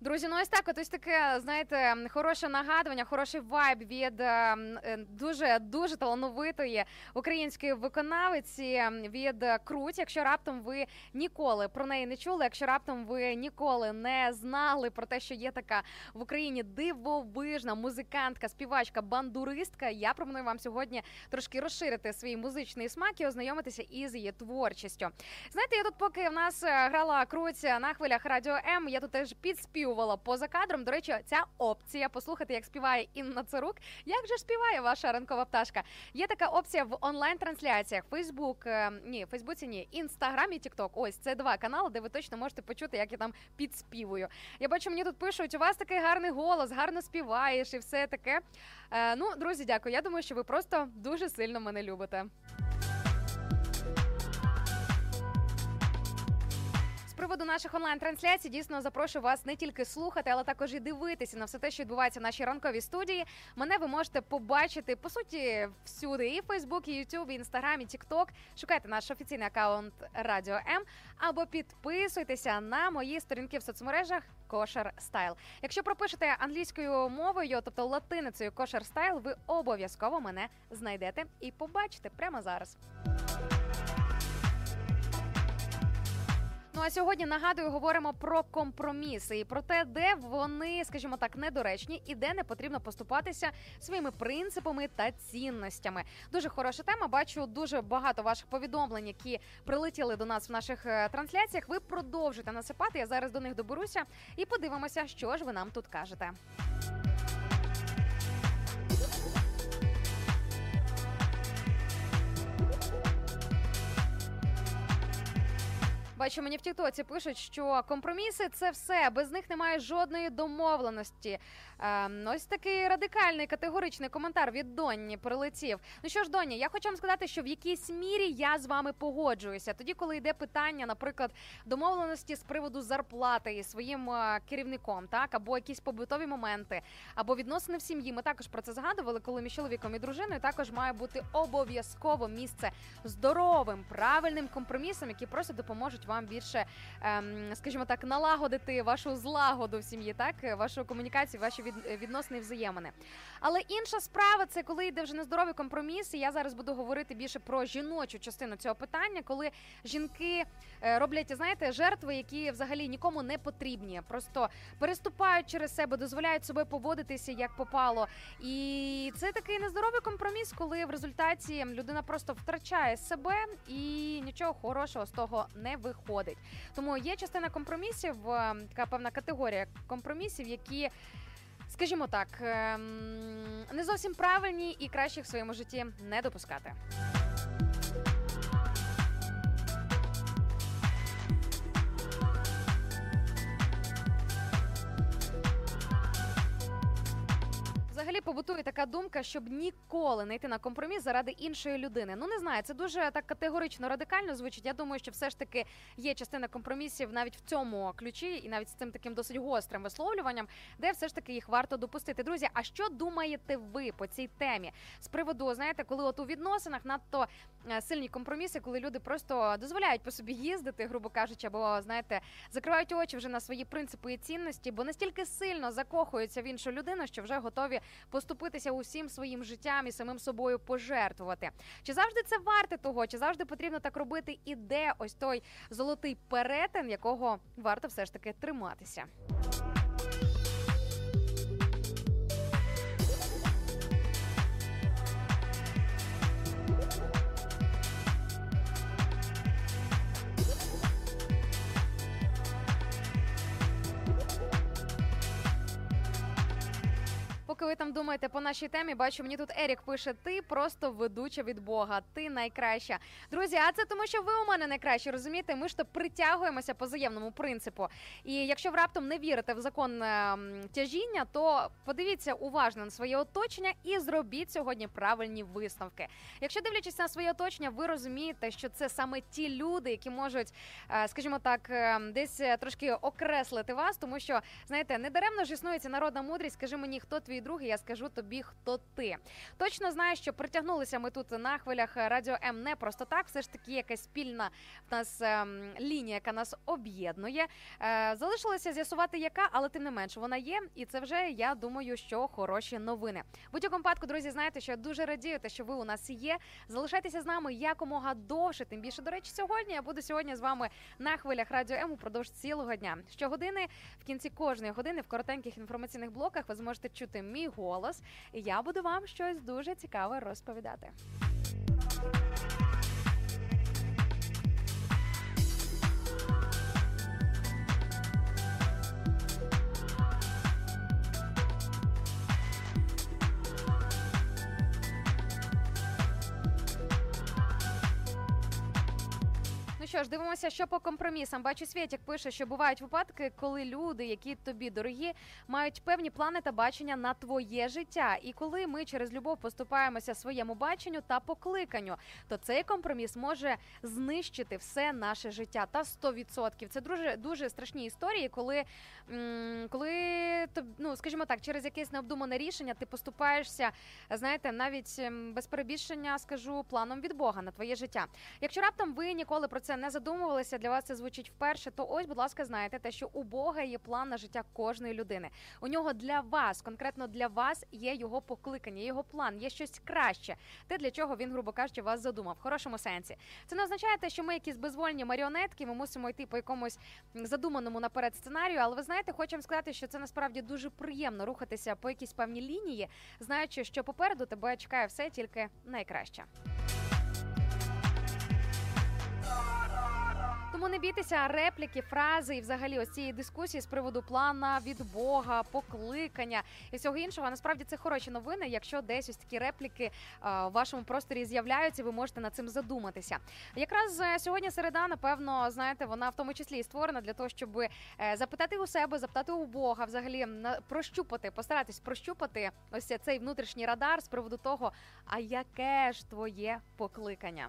Друзі, ну ось так, ось таке, знаєте, хороше нагадування, хороший вайб від дуже-дуже талановитої української виконавиці від Круть. Якщо раптом ви ніколи про неї не чули, якщо раптом ви ніколи не знали про те, що є така в Україні дивовижна музикантка, співачка, бандуристка, я пропоную вам сьогодні трошки розширити свій музичний смак і ознайомитися із її творчістю. Знаєте, я тут, поки в нас грала Круть на хвилях Радіо М, я тут теж підспівувала поза кадром. До речі, ця опція послухати, як співає Інна Царук. Як же ж співає ваша ранкова пташка? Є така опція в онлайн-трансляціях. Фейсбуці, Instagram і TikTok. Ось, це два канали, де ви точно можете почути, як я там підспівую. Я бачу, мені тут пишуть, у вас такий гарний голос, гарно співаєш і все таке. Ну, друзі, дякую. Я думаю, що ви просто дуже сильно мене любите. З приводу наших онлайн-трансляцій, дійсно, запрошую вас не тільки слухати, але також і дивитися на все те, що відбувається в нашій ранковій студії. Мене ви можете побачити, по суті, всюди. І в Facebook, і YouTube, і Instagram, і TikTok. Шукайте наш офіційний аккаунт Радіо М або підписуйтеся на мої сторінки в соцмережах Kosher Style. Якщо пропишете англійською мовою, тобто латиницею Kosher Style, ви обов'язково мене знайдете і побачите прямо зараз. Ну а сьогодні, нагадую, говоримо про компроміси і про те, де вони, скажімо так, недоречні і де не потрібно поступатися своїми принципами та цінностями. Дуже хороша тема, бачу дуже багато ваших повідомлень, які прилетіли до нас в наших трансляціях. Ви продовжуйте насипати, я зараз до них доберуся і подивимося, що ж ви нам тут кажете. Бачу, мені в тіктоці пишуть, що компроміси – це все, без них немає жодної домовленості. Ось такий радикальний, категоричний коментар від Донні прилетів. Ну що ж, Донні, я хочу вам сказати, що в якійсь мірі я з вами погоджуюся. Тоді, коли йде питання, наприклад, домовленості з приводу зарплати із своїм керівником, так, або якісь побутові моменти, або відносини в сім'ї. Ми також про це згадували, коли між чоловіком і дружиною також має бути обов'язково місце здоровим, правильним компромісам, які просто допоможуть допоможуть вам більше, скажімо так, налагодити вашу злагоду в сім'ї, так, вашу комунікацію, ваші відносини і взаємини. Але інша справа – це коли йде вже нездоровий компроміс, і я зараз буду говорити більше про жіночу частину цього питання, коли жінки роблять, знаєте, жертви, які взагалі нікому не потрібні, просто переступають через себе, дозволяють себе поводитися, як попало. І це такий нездоровий компроміс, коли в результаті людина просто втрачає себе і нічого хорошого з того не виходить. Тому є частина компромісів, така певна категорія компромісів, які, скажімо так, не зовсім правильні і краще в своєму житті не допускати. Взагалі побутує така думка, щоб ніколи не йти на компроміс заради іншої людини. Ну, не знаю, це дуже так категорично, радикально звучить. Я думаю, що все ж таки є частина компромісів навіть в цьому ключі і навіть з цим таким досить гострим висловлюванням, де все ж таки їх варто допустити. Друзі, а що думаєте ви по цій темі? З приводу, знаєте, коли от у відносинах надто сильні компроміси, коли люди просто дозволяють по собі їздити, грубо кажучи, або, знаєте, закривають очі вже на свої принципи і цінності, бо настільки сильно закохуються в іншу людину, що вже готові поступитися усім своїм життям і самим собою пожертвувати. Чи завжди це варте того? Чи завжди потрібно так робити? І де ось той золотий перетин, якого варто все ж таки триматися? Поки ви там думаєте по нашій темі, бачу, мені тут Ерік пише: ти просто ведуча від Бога, ти найкраща. Друзі, а це тому, що ви у мене найкращі, розумієте? Ми ж то притягуємося по взаємному принципу. І якщо ви раптом не вірите в закон тяжіння, то подивіться уважно на своє оточення і зробіть сьогодні правильні висновки. Якщо, дивлячись на своє оточення, ви розумієте, що це саме ті люди, які можуть, скажімо так, десь трошки окреслити вас, тому що, знаєте, недаремно ж існує ця народна мудрість: скажи мені, хто твій друг, я скажу тобі, хто ти. Точно знаю, що притягнулися ми тут на хвилях Радіо М не просто так, все ж таки якась спільна в нас лінія, яка нас об'єднує. Залишилося з'ясувати, яка, але тим не менше вона є, і це вже, я думаю, що хороші новини. В будь-якому випадку, друзі, знаєте, що я дуже радію, що ви у нас є. Залишайтеся з нами якомога довше, тим більше, до речі, сьогодні я буду сьогодні з вами на хвилях Радіо М упродовж цілого дня. Щогодини, в кінці кожної години, в коротеньких інформаційних блоках ви зможете чути мій голос, і я буду вам щось дуже цікаве розповідати. Що ж, дивимося, що по компромісам. Бачу, Світік пише, що бувають випадки, коли люди, які тобі дорогі, мають певні плани та бачення на твоє життя. І коли ми через любов поступаємося своєму баченню та покликанню, то цей компроміс може знищити все наше життя. Та 100%. Це дуже, дуже страшні історії, коли ну, скажімо так, через якесь необдумане рішення ти поступаєшся, знаєте, навіть без перебільшення, скажу, планом від Бога на твоє життя. Якщо раптом ви ніколи про це не задумувалися, для вас це звучить вперше, то ось, будь ласка, знайте те, що у Бога є план на життя кожної людини. У нього для вас, конкретно для вас, є його покликання, його план, є щось краще, те, для чого він, грубо кажучи, вас задумав, в хорошому сенсі. Це не означає те, що ми якісь безвольні маріонетки, ми мусимо йти по якомусь задуманому наперед сценарію, але ви знаєте, хочемо сказати, що це насправді дуже приємно рухатися по якійсь певній лінії, знаючи, що попереду тебе чекає все тільки найкраще. Тому не бійтеся репліки, фрази і взагалі ось цієї дискусії з приводу плана від Бога, покликання і всього іншого. Насправді це хороші новини, якщо десь ось такі репліки в вашому просторі з'являються, ви можете над цим задуматися. Якраз сьогодні середа, напевно, знаєте, вона в тому числі і створена для того, щоб запитати у себе, запитати у Бога, взагалі прощупати, постаратись прощупати ось цей внутрішній радар з приводу того, а яке ж твоє покликання?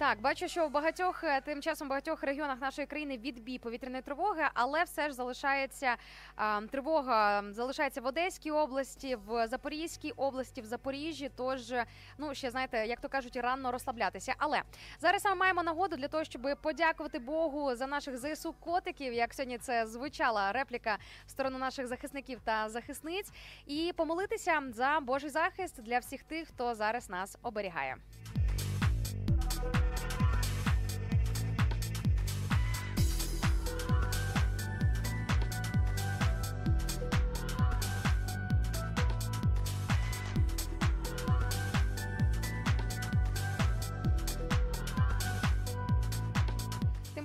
Так, бачу, що в багатьох, тим часом, в багатьох регіонах нашої країни відбій повітряної тривоги, але все ж залишається тривога, залишається в Одеській області, в Запорізькій області, в Запоріжжі, тож, ну, ще, знаєте, як то кажуть, рано розслаблятися. Але зараз ми маємо нагоду для того, щоб подякувати Богу за наших ЗСУ-котиків, як сьогодні це звучала репліка в сторону наших захисників та захисниць, і помолитися за Божий захист для всіх тих, хто зараз нас оберігає.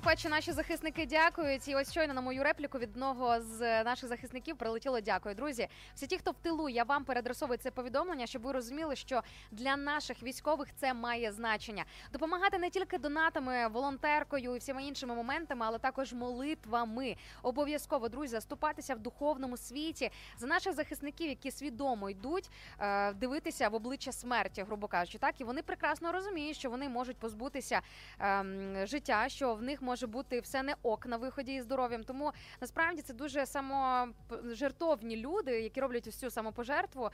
Паче наші захисники дякують. І ось щойно на мою репліку від одного з наших захисників прилетіло дякую. Друзі, всі ті, хто в тилу, я вам переадресовую це повідомлення, щоб ви розуміли, що для наших військових це має значення. Допомагати не тільки донатами, волонтеркою і всіма іншими моментами, але також молитвами. Обов'язково, друзі, ступатися в духовному світі за наших захисників, які свідомо йдуть дивитися в обличчя смерті, грубо кажучи, так? І вони прекрасно розуміють, що вони можуть позбутися життя, що в них може бути все не ок на виході із здоров'ям. Тому, насправді, це дуже саможертовні люди, які роблять усю самопожертву.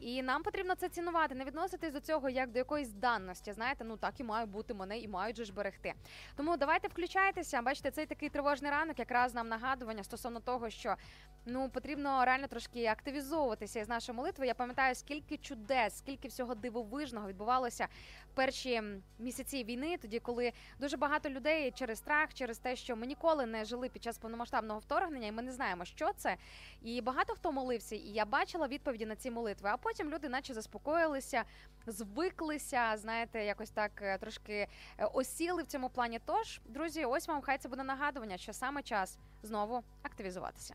І нам потрібно це цінувати, не відноситись до цього як до якоїсь данності. Знаєте, ну так і має бути, мене і мають же ж берегти. Тому давайте включайтеся. Бачите, цей такий тривожний ранок, якраз нам нагадування стосовно того, що ну потрібно реально трошки активізовуватися із нашої молитви. Я пам'ятаю, скільки чудес, скільки всього дивовижного відбувалося в перші місяці війни, тоді, коли дуже багато людей через страх, через те, що ми ніколи не жили під час повномасштабного вторгнення, і ми не знаємо, що це. І багато хто молився, і я бачила відповіді на ці молитви. А потім люди наче заспокоїлися, звиклися, знаєте, якось так трошки осіли в цьому плані. Тож, друзі, ось вам хай це буде нагадування, що саме час знову активізуватися.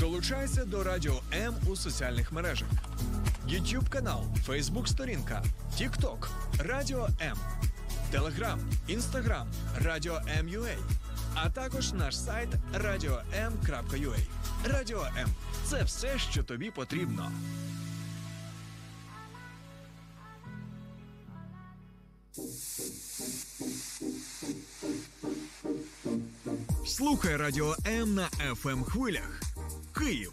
Долучайся до Радіо М у соціальних мережах. YouTube канал, Facebook сторінка, TikTok, Радіо М, Telegram, Instagram, Радіо М.UA, а також наш сайт radio.m.ua. Радіо М – це все, що тобі потрібно. Слухай Радіо М на FM-хвилях. Київ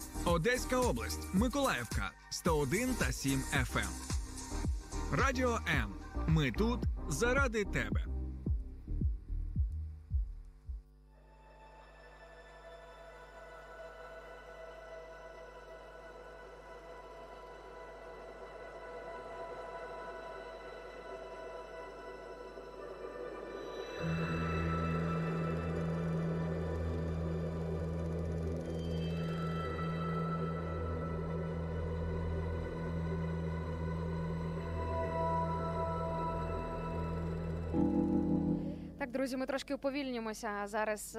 Одеська область, Миколаївка, 101,7 FM. Радіо М. Ми тут заради тебе. Друзі, ми трошки уповільнюємося зараз,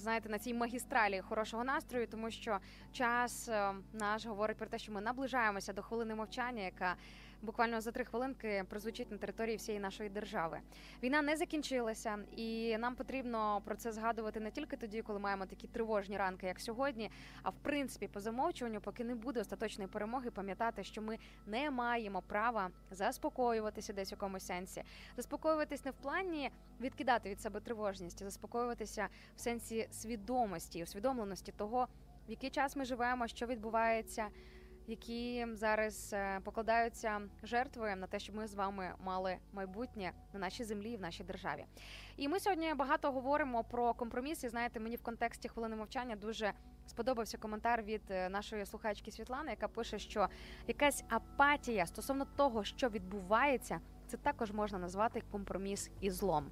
знаєте, на цій магістралі хорошого настрою, тому що час наш говорить про те, що ми наближаємося до хвилини мовчання, яка буквально за 3 хвилинки прозвучить на території всієї нашої держави. Війна не закінчилася, і нам потрібно про це згадувати не тільки тоді, коли маємо такі тривожні ранки, як сьогодні, а в принципі по замовчуванню, поки не буде остаточної перемоги, пам'ятати, що ми не маємо права заспокоюватися десь в якомусь сенсі. Заспокоюватись не в плані відкидати від себе тривожність, а заспокоюватися в сенсі свідомості, усвідомленості того, в який час ми живемо, що відбувається, які зараз покладаються жертви на те, щоб ми з вами мали майбутнє на нашій землі і в нашій державі. І ми сьогодні багато говоримо про компроміси. Знаєте, мені в контексті хвилини мовчання дуже сподобався коментар від нашої слухачки Світлани, яка пише, що якась апатія стосовно того, що відбувається, це також можна назвати компроміс і злом.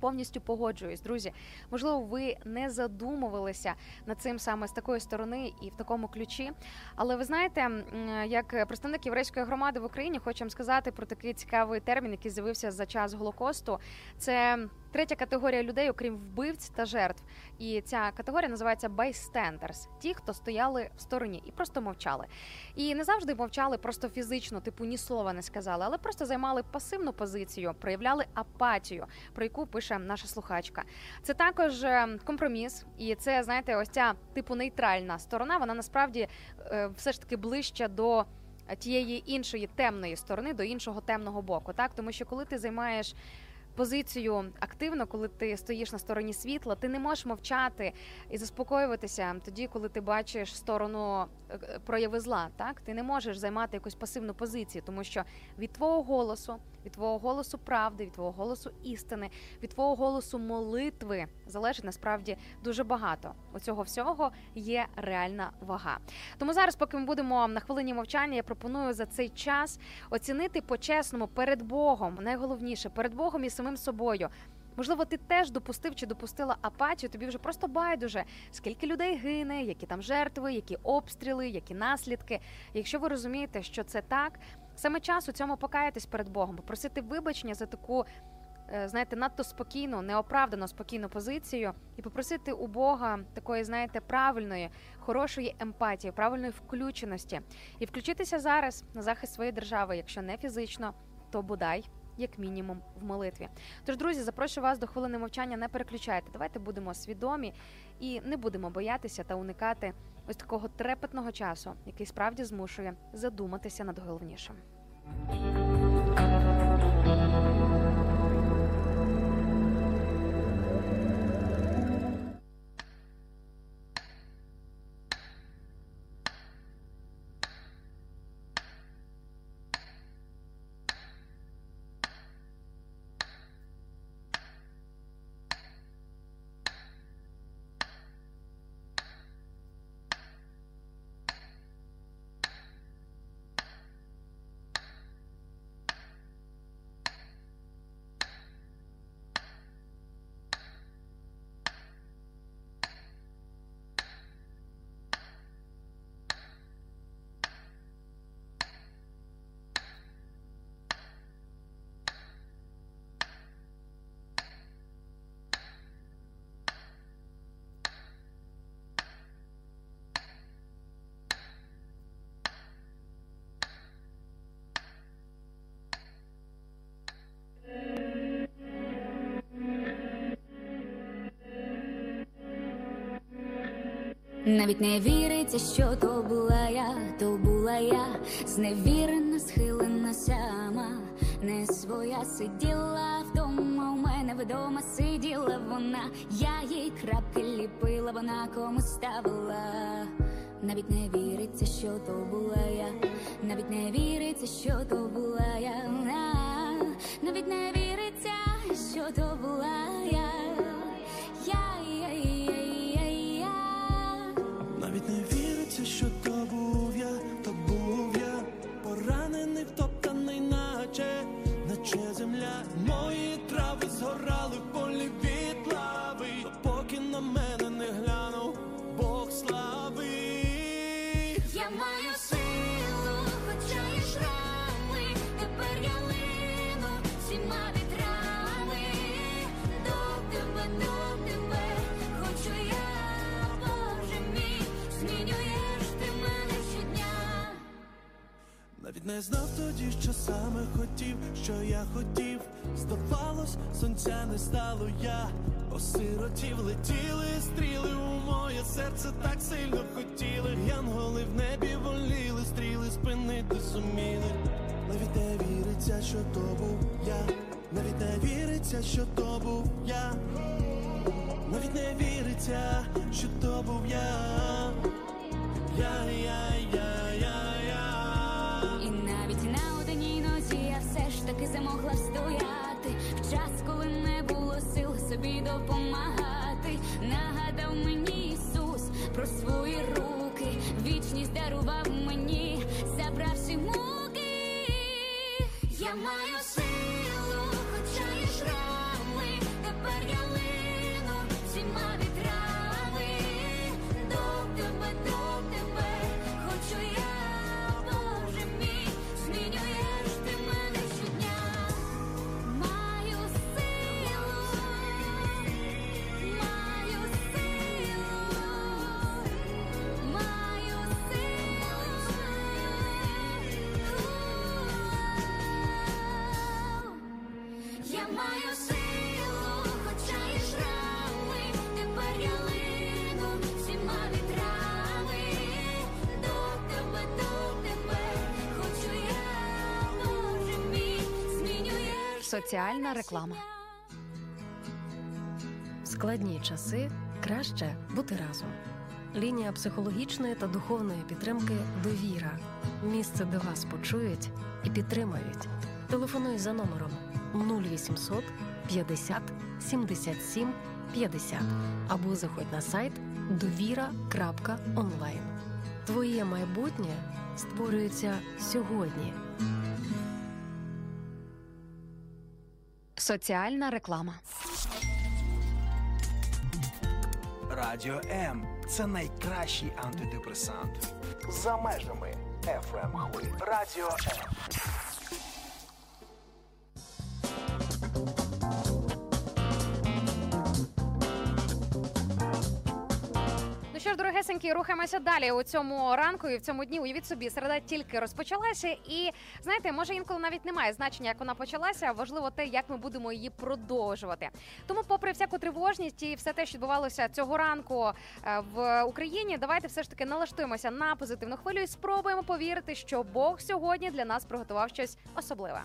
Повністю погоджуюсь, друзі. Можливо, ви не задумувалися над цим саме з такої сторони і в такому ключі. Але ви знаєте, як представник єврейської громади в Україні, хочу вам сказати про такий цікавий термін, який з'явився за час Голокосту. Це третя категорія людей, окрім вбивць та жертв. І ця категорія називається bystanders. Ті, хто стояли в стороні і просто мовчали. І не завжди мовчали просто фізично, типу ні слова не сказали, але просто займали пасивну позицію, проявляли апатію, про яку пише наша слухачка. Це також компроміс. І це, знаєте, ось ця типу нейтральна сторона, вона насправді все ж таки ближче до тієї іншої темної сторони, до іншого темного боку. Так? Тому що коли ти займаєш позицію активно, коли ти стоїш на стороні світла, ти не можеш мовчати і заспокоюватися тоді, коли ти бачиш сторону прояви зла. Так? Ти не можеш займати якусь пасивну позицію, тому що від твого голосу правди, від твого голосу істини, від твого голосу молитви залежить насправді дуже багато. У цього всього є реальна вага. Тому зараз, поки ми будемо на хвилині мовчання, я пропоную за цей час оцінити по-чесному перед Богом, найголовніше, перед Богом і самим собою. Можливо, ти теж допустив чи допустила апатію, тобі вже просто байдуже, скільки людей гине, які там жертви, які обстріли, які наслідки. І якщо ви розумієте, що це так, саме час у цьому покаятись перед Богом, попросити вибачення за таку, знаєте, надто спокійну, неоправдано спокійну позицію і попросити у Бога такої, знаєте, правильної, хорошої емпатії, правильної включеності. І включитися зараз на захист своєї держави, якщо не фізично, то бодай як мінімум в молитві. Тож, друзі, запрошую вас до хвилини мовчання, не переключайте. Давайте будемо свідомі і не будемо боятися та уникати ось такого трепетного часу, який справді змушує задуматися над головнішим. Навіть не віриться, що то була я, зневірена, схилена сама, не своя сиділа вдома, у мене вдома сиділа вона, я їй крапки ліпила, вона комусь ставила. Навіть не віриться, що то була я, навіть не віриться, що то була я, навіть не віриться, що то була я. Не віриться, що то був я, поранений, втоптаний, наче земля. Мої трави згорали в полі від лави, поки на мене не глянув Бог слави. Я маю силу, хоча є шрами, тепер я лину всіма вітрами. До тебе, хочу я. Навіть не не знав тоді, що саме хотів, що я хотів. Здавалось, сонця не стало, я осиротів. Летіли стріли у моє серце, так сильно хотіли. Янголи в небі воліли, стріли спинити суміли. Навіть не віриться, що то був я. Навіть не віриться, що то був я. Навіть не віриться, що то був я. Я. І навіть на одній нозі я все ж таки замогла стояти. В час, коли не було сил собі допомагати. Нагадав мені Ісус про свої руки. Вічність дарував мені, забравши муки. Я маю силу, хоча є шрами. Тепер я лину всіма вітрами. До тебе, хочу я, Боже мій, змінюєш ти мене щодня. Маю силу, я маю силу, хоча є шрами, тепер я лину всіма вітрами. До тебе, хочу я, Боже мій, змінюєш. Соціальна реклама. В складні часи краще бути разом. Лінія психологічної та духовної підтримки «Довіра». Місце, де вас почують і підтримають. Телефонуй за номером 0800 50 77 50 або заходь на сайт довіра.онлайн. Твоє майбутнє створюється сьогодні. Соціальна реклама. Радіо М – це найкращий антидепресант. За межами FM хвилі. Радіо М. Ну що ж, дорогесенькі, рухаємося далі у цьому ранку і в цьому дні. Уявіть собі, середа тільки розпочалася і, знаєте, може інколи навіть немає значення, як вона почалася, а важливо те, як ми будемо її продовжувати. Тому попри всяку тривожність і все те, що відбувалося цього ранку в Україні, давайте все ж таки налаштуємося на позитивну хвилю і спробуємо повірити, що Бог сьогодні для нас приготував щось особливе.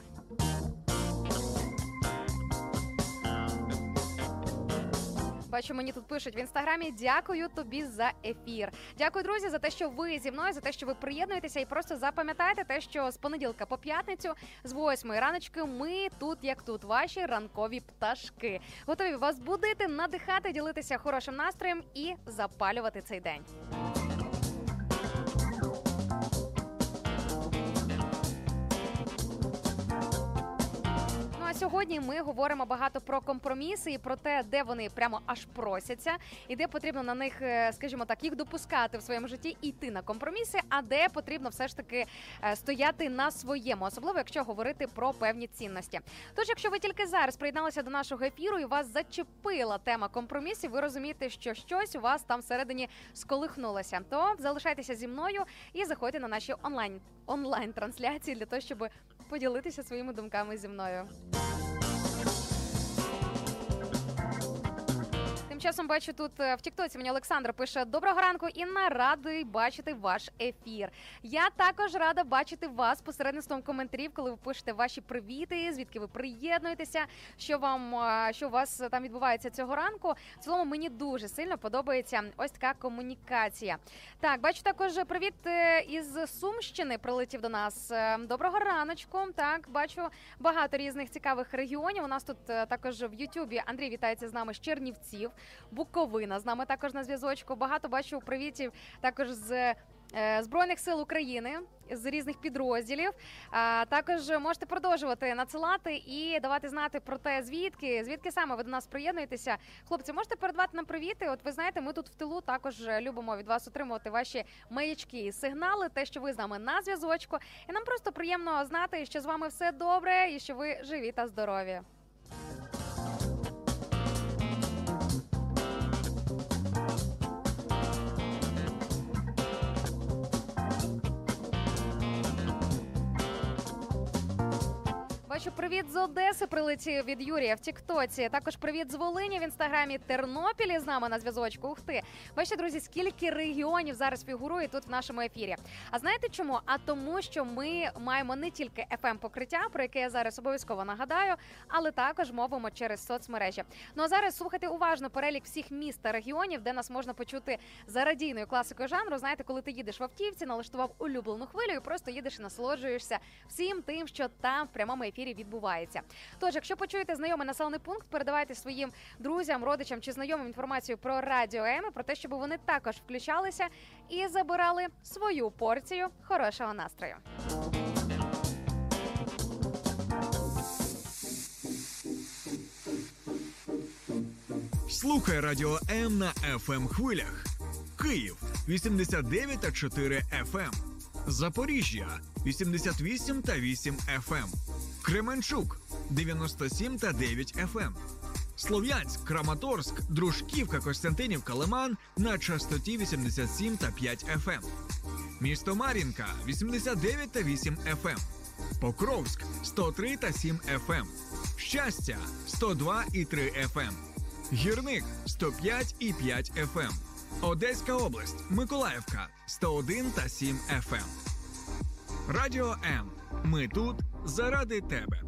Бачу, мені тут пишуть в Інстаграмі: дякую тобі за ефір. Дякую, друзі, за те, що ви зі мною, за те, що ви приєднуєтеся. І просто запам'ятайте те, що з понеділка по п'ятницю з 8-ї раночки ми тут, як тут, ваші ранкові пташки. Готові вас будити, надихати, ділитися хорошим настроєм і запалювати цей день. А сьогодні ми говоримо багато про компроміси і про те, де вони прямо аж просяться, і де потрібно на них, скажімо так, їх допускати в своєму житті і йти на компроміси, а де потрібно все ж таки стояти на своєму, особливо якщо говорити про певні цінності. Тож, якщо ви тільки зараз приєдналися до нашого ефіру і вас зачепила тема компромісів, ви розумієте, що щось у вас там всередині сколихнулося, то залишайтеся зі мною і заходьте на наші онлайн-трансляції для того, щоб поділитися своїми думками зі мною. Тим часом бачу тут в Тіктоці, мені Олександр пише: доброго ранку, Інна, радий бачити ваш ефір. Я також рада бачити вас посередництвом коментарів, коли ви пишете ваші привіти, звідки ви приєднуєтеся, що у вас там відбувається цього ранку. В цілому мені дуже сильно подобається ось така комунікація. Так, бачу також привіт із Сумщини прилетів до нас. Доброго раночку. Так, бачу багато різних цікавих регіонів. У нас тут також в Ютубі Андрій вітається з нами з Чернівців. Буковина з нами також на зв'язочку. Багато бачу привітів також з Збройних сил України, з різних підрозділів. Також можете продовжувати надсилати і давати знати про те, звідки саме ви до нас приєднуєтеся. Хлопці, можете передавати нам привіти? От ви знаєте, ми тут в тилу також любимо від вас отримувати ваші маячки, сигнали, те, що ви з нами на зв'язочку. І нам просто приємно знати, що з вами все добре і що ви живі та здорові. що привіт з Одеси прилетів від Юрія в Тіктоці. Також привіт з Волині в Інстаграмі, Тернопілі з нами на зв'язочку. Ух ти! Бачите, друзі, скільки регіонів зараз фігурує тут в нашому ефірі. А знаєте чому? А тому, що ми маємо не тільки FM-покриття, про яке я зараз обов'язково нагадаю, але також мовимо через соцмережі. Ну а зараз слухайте уважно перелік всіх міст та регіонів, де нас можна почути за радійною класикою жанру. Знаєте, коли ти їдеш в автівці, налаштував улюблену хвилю і просто їдеш і насолоджуєшся всім тим, що там в прямому ефірі відбувається. Тож, якщо почуєте знайомий населений пункт, передавайте своїм друзям, родичам чи знайомим інформацію про Радіо М, про те, щоб вони також включалися і забирали свою порцію хорошого настрою. Слухай Радіо М на FM-хвилях. Київ 89,4 FM. Запоріжжя 88,8 FM. Кременчук 97,9 FM. Слов'янськ, Краматорськ, Дружківка, Костянтинівка, Лиман на частоті 87,5 FM. Місто Мар'їнка 89,8 FM. Покровськ 103,7 FM. Щастя 102,3 FM. Гірник 105,5 FM. Одеська область, Миколаївка 101,7 FM. Радіо М. Ми тут заради тебе.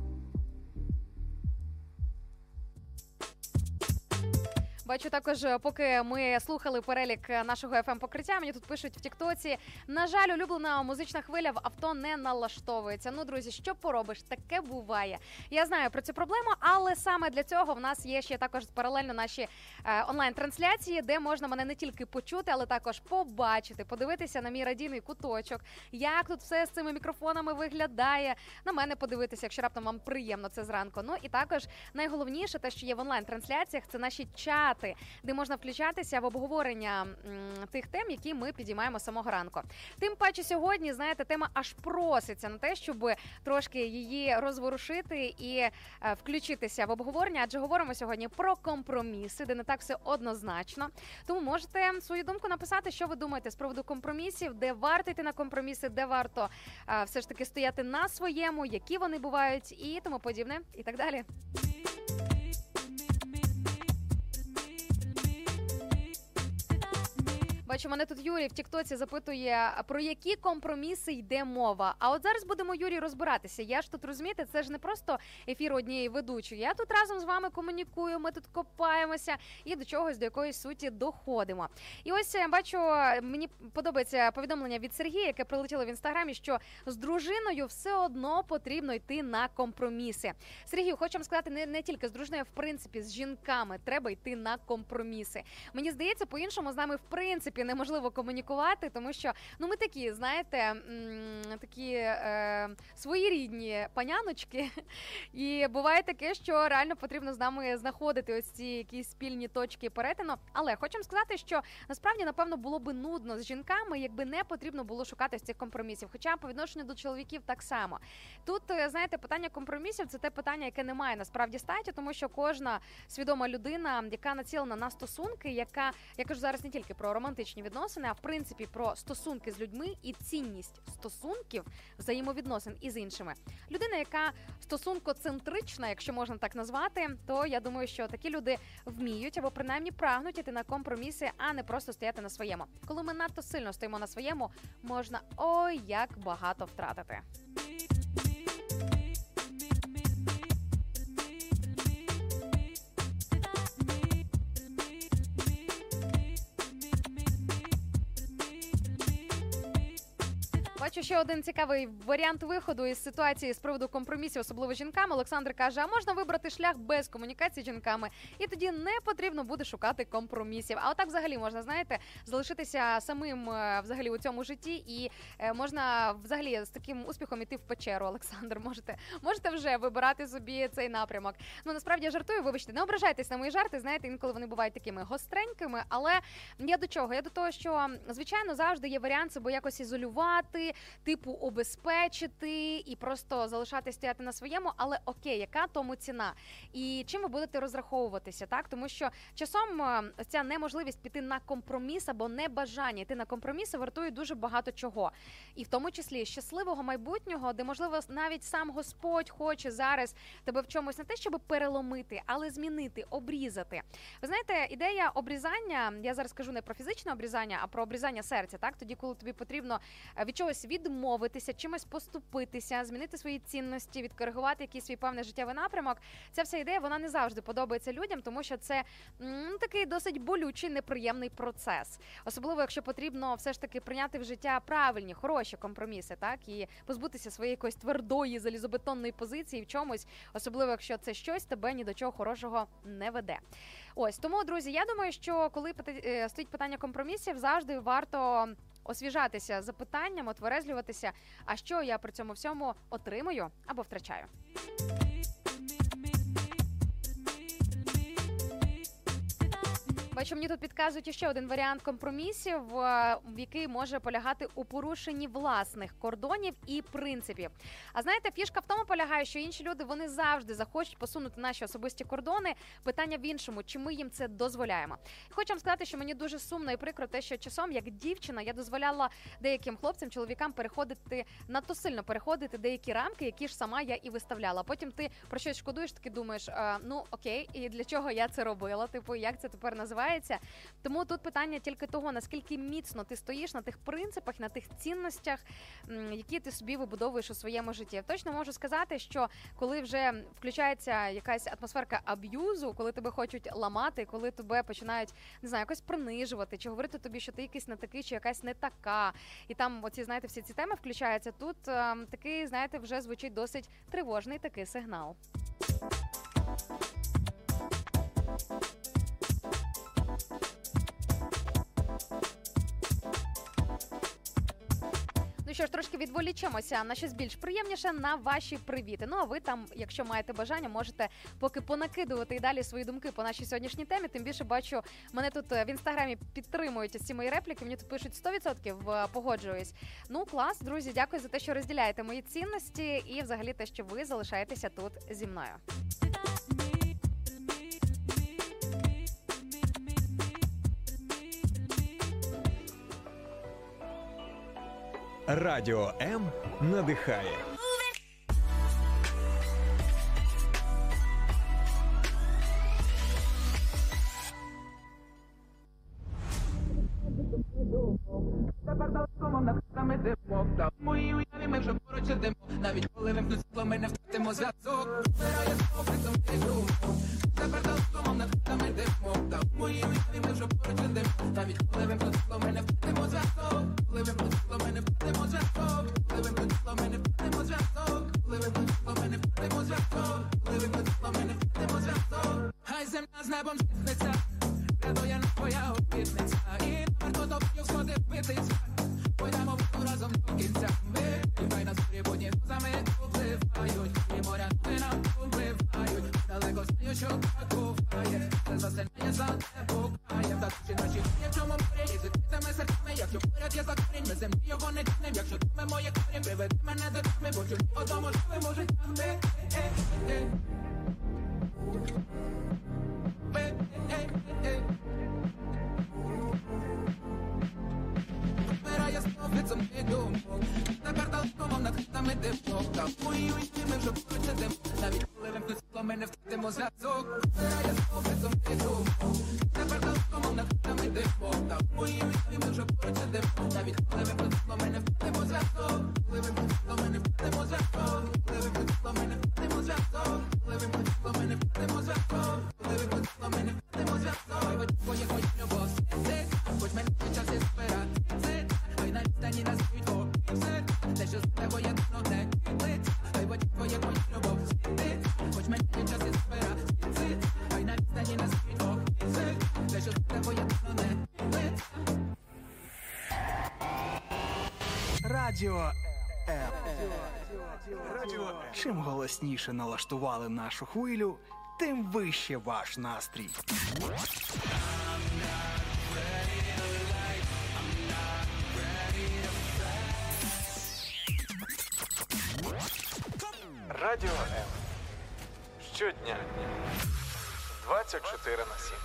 Бачу також, поки ми слухали перелік нашого FM-покриття, мені тут пишуть в Тіктоці: на жаль, улюблена музична хвиля в авто не налаштовується. Ну, друзі, що поробиш, таке буває. Я знаю про цю проблему, але саме для цього в нас є ще також паралельно наші онлайн-трансляції, де можна мене не тільки почути, але також побачити, подивитися на мій радійний куточок, як тут все з цими мікрофонами виглядає, на мене подивитися, якщо раптом вам приємно це зранку. Ну і також найголовніше, те, що є в онлайн-трансляціях, це наші чати, де можна включатися в обговорення тих тем, які ми підіймаємо самого ранку. Тим паче сьогодні, знаєте, тема аж проситься на те, щоб трошки її розворушити і включитися в обговорення, адже говоримо сьогодні про компроміси, де не так все однозначно. Тому можете свою думку написати, що ви думаєте з приводу компромісів, де варто йти на компроміси, де варто все ж таки стояти на своєму, які вони бувають і тому подібне, і так далі. Бачу, мене тут Юрій в Тіктоці запитує, про які компроміси йде мова. А от зараз будемо, Юрій, розбиратися. Я ж тут, розумієте, це ж не просто ефір однієї ведучої. Я тут разом з вами комунікую, ми тут копаємося і до чогось, до якоїсь суті доходимо. І ось, бачу, мені подобається повідомлення від Сергія, яке прилетіло в Інстаграмі, що з дружиною все одно потрібно йти на компроміси. Сергію, хочу вам сказати, не тільки з дружиною, а в принципі з жінками треба йти на компроміси. Мені здається, по-іншому з нами в принципі неможливо комунікувати, тому що ми такі, знаєте, такі своєрідні паняночки, і буває таке, що реально потрібно з нами знаходити ось ці якісь спільні точки перетину. Але хочу вам сказати, що насправді, напевно, було би нудно з жінками, якби не потрібно було шукати ось цих компромісів. Хоча по відношенню до чоловіків так само. Тут, знаєте, питання компромісів – це те питання, яке не має насправді статі, тому що кожна свідома людина, яка націлена на стосунки, яка, я кажу зараз не тільки про романтичні відносини, а в принципі про стосунки з людьми і цінність стосунків, взаємовідносин із іншими. Людина, яка стосункоцентрична, якщо можна так назвати, то я думаю, що такі люди вміють або принаймні прагнуть іти на компроміси, а не просто стояти на своєму. Коли ми надто сильно стоїмо на своєму, можна ой як багато втратити. Бачу ще один цікавий варіант виходу із ситуації з приводу компромісів, особливо жінкам. Олександр каже, а можна вибрати шлях без комунікації з жінками, і тоді не потрібно буде шукати компромісів. А отак взагалі можна, знаєте, залишитися самим взагалі у цьому житті, і можна взагалі з таким успіхом іти в печеру, Олександр. Можете вже вибирати собі цей напрямок. Ну, насправді я жартую, вибачте, не ображайтесь на мої жарти, знаєте, інколи вони бувають такими гостренькими, але я до чого? Я до того, що, звичайно, завжди є варіант себе якось ізолювати, типу обезпечити і просто залишатись стояти на своєму, але окей, яка тому ціна? І чим ви будете розраховуватися, так? Тому що часом ця неможливість піти на компроміс або небажання йти на компроміси вартує дуже багато чого. І в тому числі щасливого майбутнього, де, можливо, навіть сам Господь хоче зараз тебе в чомусь не те, щоб переломити, але змінити, обрізати. Ви знаєте, ідея обрізання, я зараз кажу не про фізичне обрізання, а про обрізання серця, так? Тоді, коли тобі потрібно від чогось відмовитися, чимось поступитися, змінити свої цінності, відкоригувати якийсь свій певний життєвий напрямок. Ця вся ідея, вона не завжди подобається людям, тому що це такий досить болючий, неприємний процес. Особливо, якщо потрібно все ж таки прийняти в життя правильні, хороші компроміси, так? І позбутися своєї якоїсь твердої залізобетонної позиції в чомусь, особливо, якщо це щось тебе ні до чого хорошого не веде. Ось, тому, друзі, я думаю, що коли стоїть питання компромісів, завжди варто освіжатися запитанням, отверезлюватися, а що я при цьому всьому отримую або втрачаю. Бачу, мені тут підказують ще один варіант компромісів, який може полягати у порушенні власних кордонів і принципів. А знаєте, фішка в тому полягає, що інші люди, вони завжди захочуть посунути наші особисті кордони. Питання в іншому, чи ми їм це дозволяємо. Хочу вам сказати, що мені дуже сумно і прикро те, що часом, як дівчина, я дозволяла деяким хлопцям, чоловікам переходити, надто сильно переходити деякі рамки, які ж сама я і виставляла. Потім ти про щось шкодуєш, таки думаєш, ну окей, і для чого я це робила, типу, як це тепер називається? Тому тут питання тільки того, наскільки міцно ти стоїш на тих принципах, на тих цінностях, які ти собі вибудовуєш у своєму житті. Я точно можу сказати, що коли вже включається якась атмосферка аб'юзу, коли тебе хочуть ламати, коли тебе починають, не знаю, якось принижувати, чи говорити тобі, що ти якийсь не такий, чи якась не така, і там оці, знаєте, всі ці теми включаються, тут такий, знаєте, вже звучить досить тривожний такий сигнал. Ну що ж, трошки відволічемося на щось більш приємніше, на ваші привіти. Ну а ви там, якщо маєте бажання, можете поки понакидувати і далі свої думки по нашій сьогоднішній темі. Тим більше, бачу, мене тут в інстаграмі підтримують ось ці мої репліки, мені тут пишуть 100%, погоджуюсь. Ну клас, друзі, дякую за те, що розділяєте мої цінності і взагалі те, що ви залишаєтеся тут зі мною. Радіо М надихає. Мої уяві ми вже поруч ідемо. Навіть коли вимкнуть світло, ми не втратимо зв'язок. Радіо М. Чим голосніше налаштували нашу хвилю, тим вище ваш настрій. Радіо М. Щодня. 24/7.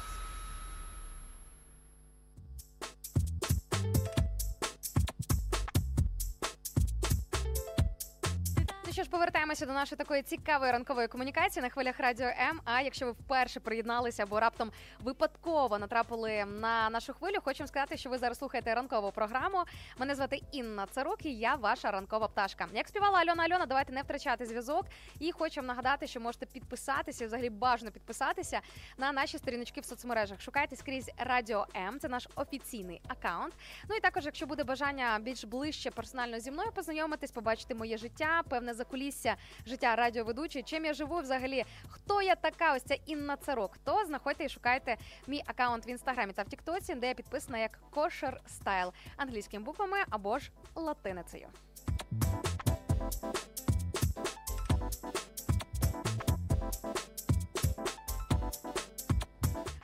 Що ж, повертаємося до нашої такої цікавої ранкової комунікації на хвилях Радіо М. А якщо ви вперше приєдналися або раптом випадково натрапили на нашу хвилю, хочемо сказати, що ви зараз слухаєте ранкову програму. Мене звати Інна Царук і я ваша ранкова пташка. Як співала Альона, давайте не втрачати зв'язок. І хочемо нагадати, що можете підписатися, взагалі бажано підписатися на наші сторіночки в соцмережах. Шукайте скрізь Радіо М, це наш офіційний акаунт. Ну і також, якщо буде бажання більш ближче персонально зі мною познайомитись, побачити моє життя, певне кулісся життя радіоведучої, чим я живу взагалі, хто я така, ось ця Інна Царук, то знаходьте і шукайте мій акаунт в Інстаграмі та в Тіктоці, де я підписана як Kosher Style, англійськими буквами або ж латиницею.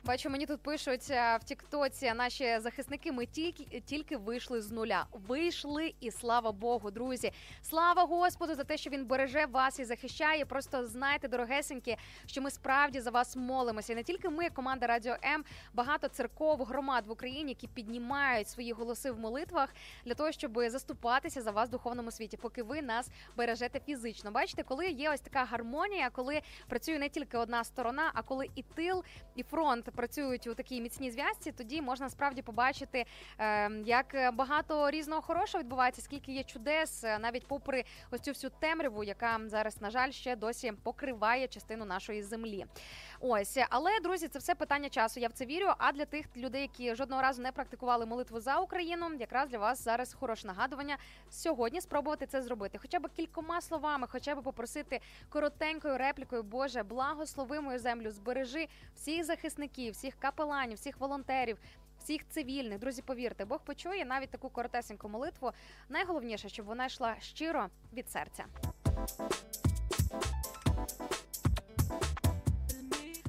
Бачу, мені тут пишуть в Тіктоці наші захисники, ми тільки вийшли з нуля. Вийшли і слава Богу, друзі. Слава Господу за те, що він береже вас і захищає. Просто знайте, дорогесенькі, що ми справді за вас молимося. І не тільки ми, команда Радіо М, багато церков, громад в Україні, які піднімають свої голоси в молитвах для того, щоб заступатися за вас в духовному світі, поки ви нас бережете фізично. Бачите, коли є ось така гармонія, коли працює не тільки одна сторона, а коли і тил, і фронт працюють у такій міцній зв'язці, тоді можна справді побачити, як багато різного хорошого відбувається, скільки є чудес, навіть попри ось цю всю темряву, яка зараз, на жаль, ще досі покриває частину нашої землі. Ось, але, друзі, це все питання часу, я в це вірю, а для тих людей, які жодного разу не практикували молитву за Україну, якраз для вас зараз хороше нагадування сьогодні спробувати це зробити. Хоча б кількома словами, хоча б попросити коротенькою реплікою: Боже, благослови мою землю, збережи всіх захисників, всіх капеланів, всіх волонтерів, всіх цивільних. Друзі, повірте, Бог почує навіть таку коротесеньку молитву. Найголовніше, щоб вона йшла щиро від серця.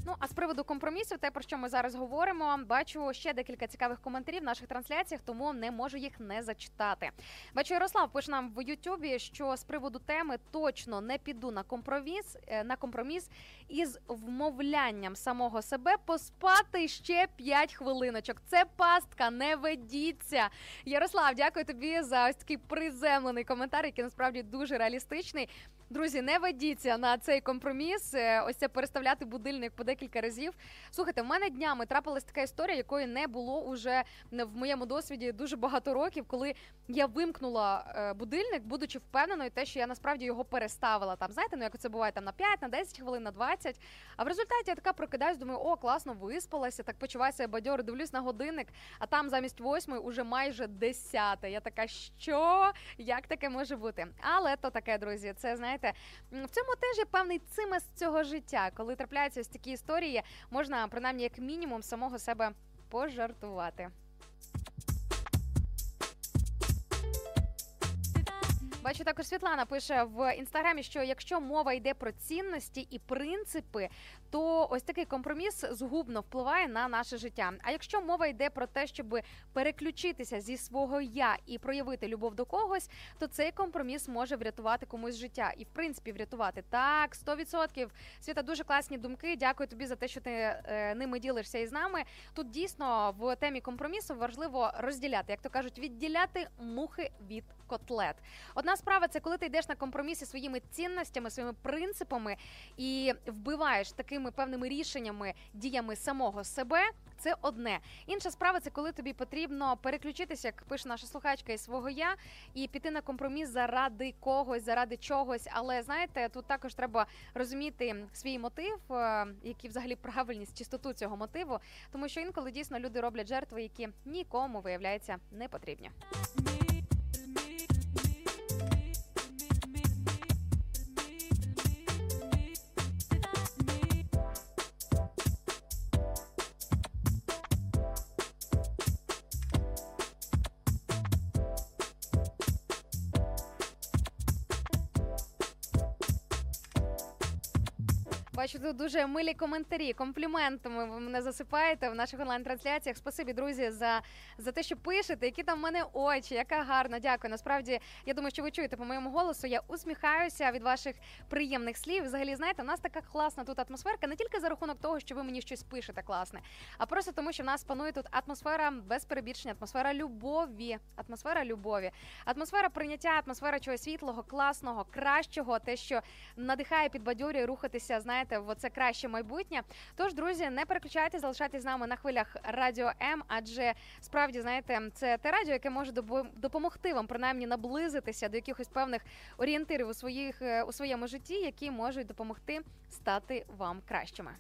Ну, а з приводу компромісів, те, про що ми зараз говоримо, бачу ще декілька цікавих коментарів в наших трансляціях, тому не можу їх не зачитати. Бачу, Ярослав пише нам в Ютубі, що з приводу теми точно не піду на компроміс із вмовлянням самого себе поспати ще 5 хвилиночок. Це пастка, не ведіться. Ярослав, дякую тобі за ось такий приземлений коментар, який насправді дуже реалістичний. Друзі, не ведіться на цей компроміс, ось це переставляти будильник по декілька разів. Слухайте, в мене днями трапилась така історія, якої не було уже в моєму досвіді дуже багато років, коли я вимкнула будильник, будучи впевненою те, що я насправді його переставила. Там, знаєте, як це буває, там на 5, на 10 хвилин, на 20. А в результаті я така прокидаюсь, думаю, о, класно, виспалася, так почуваюся бадьоро, дивлюсь на годинник, а там замість 8 уже майже 10. Я така, що? Як таке може бути? Але то таке, друзі, це, знаєте, в цьому теж є певний цимес цього життя. Коли трапляються ось такі історії, можна, принаймні, як мінімум, самого себе пожартувати. Бачу, також Світлана пише в Інстаграмі, що якщо мова йде про цінності і принципи, то ось такий компроміс згубно впливає на наше життя. А якщо мова йде про те, щоб переключитися зі свого «я» і проявити любов до когось, то цей компроміс може врятувати комусь життя. І, в принципі, врятувати. Так, 100%. Світа, дуже класні думки. Дякую тобі за те, що ти ними ділишся із нами. Тут дійсно в темі компромісу важливо розділяти, як то кажуть, відділяти мухи від котлет. Одна справа – це коли ти йдеш на компроміси своїми цінностями, своїми принципами і вбиваєш такими певними рішеннями, діями самого себе. Це одне. Інша справа – це коли тобі потрібно переключитися, як пише наша слухачка, із свого «я» і піти на компроміс заради когось, заради чогось. Але, знаєте, тут також треба розуміти свій мотив, який взагалі правильність, чистоту цього мотиву, тому що інколи дійсно люди роблять жертви, які нікому, виявляється, не потрібні. Бачу тут дуже милі коментарі, компліментами ви мене засипаєте в наших онлайн-трансляціях. Спасибі, друзі, за те, що пишете, які там в мене очі, яка гарна, дякую. Насправді, я думаю, що ви чуєте по моєму голосу, я усміхаюся від ваших приємних слів. Взагалі, знаєте, в нас така класна тут атмосферка, не тільки за рахунок того, що ви мені щось пишете класне, а просто тому, що в нас панує тут атмосфера без перебільшення, атмосфера любові, атмосфера прийняття, атмосфера чогось світлого, класного, кращого, те, що надихає, підбадьорює рухатися, знаєте, в оце краще майбутнє. Тож, друзі, не переключайтеся, залишайтеся з нами на хвилях Радіо М, адже справді, знаєте, це те радіо, яке може допомогти вам принаймні наблизитися до якихось певних орієнтирів у своєму житті, які можуть допомогти стати вам кращими.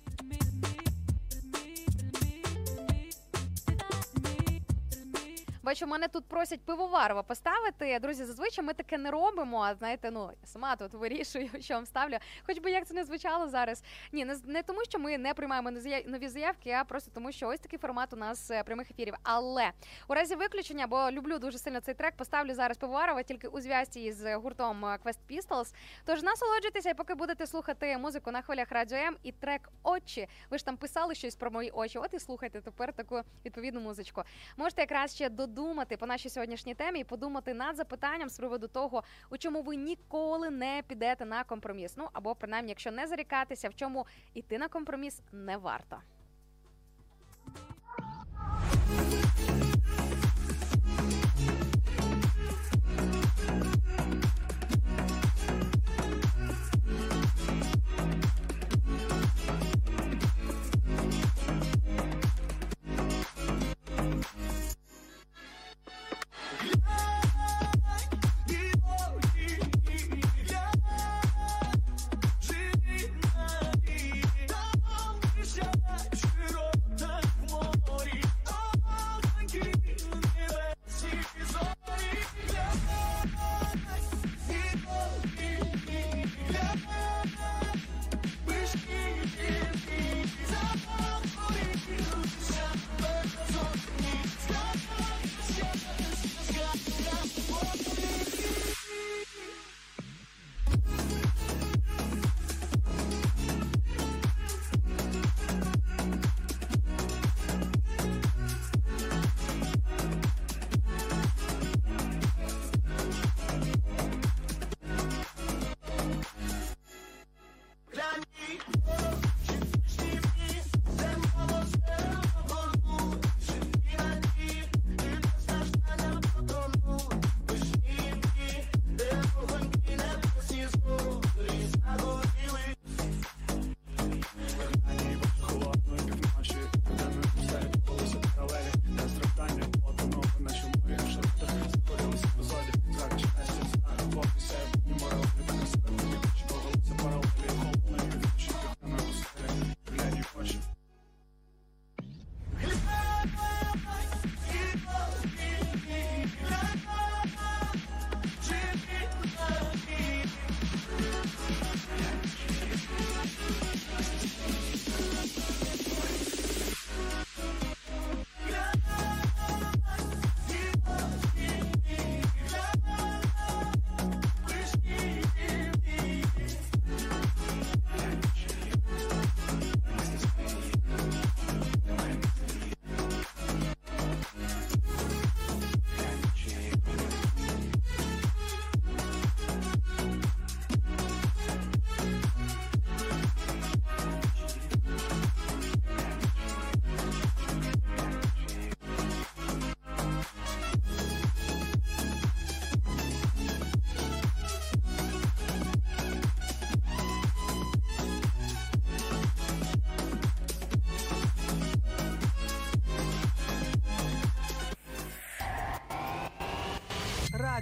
Бачу, мене тут просять Пивоварова поставити. Друзі, зазвичай ми таке не робимо, а знаєте, ну, сама тут вирішую, що вам ставлю. Хоч би як це не звучало зараз. Ні, не тому, що ми не приймаємо нові заявки, а просто тому, що ось такий формат у нас прямих ефірів. Але у разі виключення, бо люблю дуже сильно цей трек, поставлю зараз Пивоварова тільки у зв'язці з гуртом Quest Pistols. Тож насолоджуйтеся, і поки будете слухати музику на хвилях Радіо М і трек «Очі». Ви ж там писали щось про мої очі, от і слухайте тепер таку відповідну музичку. Можете якраз ще думати по нашій сьогоднішній темі і подумати над запитанням з приводу того, у чому ви ніколи не підете на компроміс. Ну, або, принаймні, якщо не зарікатися, в чому йти на компроміс не варто.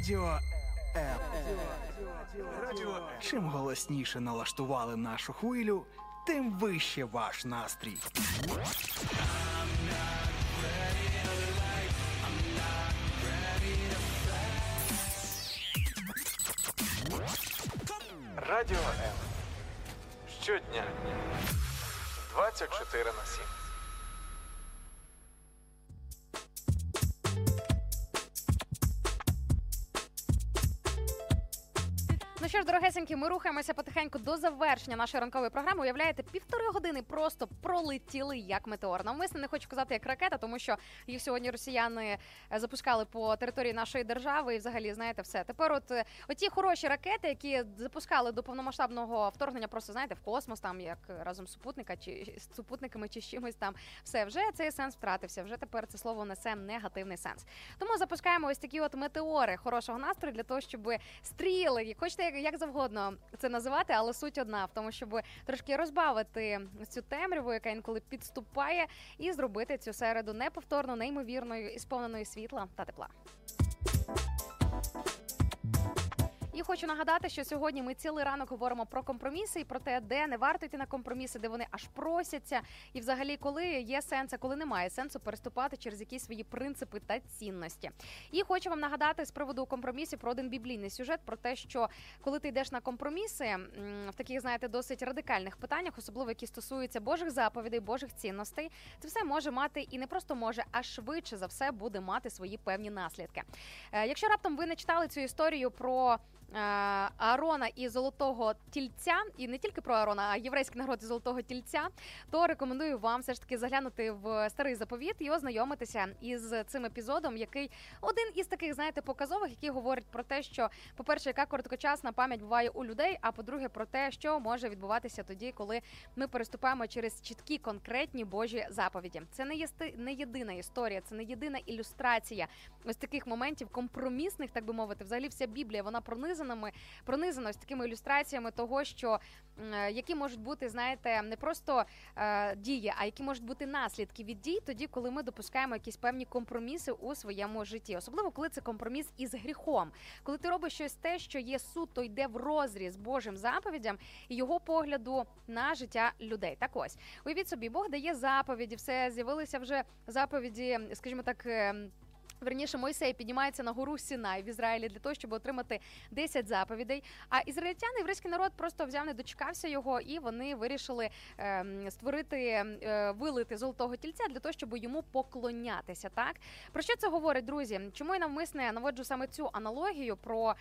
Радіо М. Чим голосніше налаштували нашу хвилю, тим вище ваш настрій. Радіо М. Щодня 24/7. що ж, дорогесенькі, ми рухаємося потихеньку до завершення нашої ранкової програми. Уявляєте, 1,5 години просто пролетіли як метеор. Навмисно не хочу казати як ракета, тому що їх сьогодні росіяни запускали по території нашої держави і взагалі, знаєте, все. Тепер от оті хороші ракети, які запускали до повномасштабного вторгнення просто, знаєте, в космос, там як разом з супутниками чи з чимось там. Все, вже цей сенс втратився, вже тепер це слово несе негативний сенс. Тому запускаємо ось такі от метеори хорошого настрою для того, щоб стріли, хочете як завгодно це називати, але суть одна в тому, щоб трошки розбавити цю темряву, яка інколи підступає, і зробити цю середу неповторно, неймовірною і сповненою світла та тепла. І хочу нагадати, що сьогодні ми цілий ранок говоримо про компроміси і про те, де не варто йти на компроміси, де вони аж просяться, і взагалі, коли є сенс, а коли немає сенсу переступати через якісь свої принципи та цінності. І хочу вам нагадати з приводу компромісів про один біблійний сюжет, про те, що коли ти йдеш на компроміси в таких, знаєте, досить радикальних питаннях, особливо які стосуються Божих заповідей, Божих цінностей, це все може мати і не просто може, а швидше за все буде мати свої певні наслідки. Якщо раптом ви не читали цю історію про Аарона і Золотого Тільця, і не тільки про Аарона, а єврейський народ і Золотого Тільця, то рекомендую вам все ж таки заглянути в Старий заповіт і ознайомитися із цим епізодом, який один із таких, знаєте, показових, який говорить про те, що, по-перше, яка короткочасна пам'ять буває у людей, а по-друге, про те, що може відбуватися тоді, коли ми переступаємо через чіткі, конкретні Божі заповіді. Це не єдина історія, це не єдина ілюстрація ось таких моментів компромісних, так би мовити. Взагалі вся Біблія, вона пронизана з такими ілюстраціями того, що які можуть бути, знаєте, не просто дії, а які можуть бути наслідки від дій тоді, коли ми допускаємо якісь певні компроміси у своєму житті. Особливо, коли це компроміс із гріхом. Коли ти робиш щось те, що є суто йде в розріз Божим заповідям і його погляду на життя людей. Так ось, уявіть собі, Бог дає заповіді, все, з'явилися вже заповіді, скажімо так, верніше, Мойсей піднімається на гору Синай в Ізраїлі для того, щоб отримати 10 заповідей. А ізраїльтяни, єврейський народ просто взяв, не дочекався його, і вони вирішили вилити Золотого Тільця для того, щоб йому поклонятися. Так? Про що це говорить, друзі? Чому я навмисне наводжу саме цю аналогію про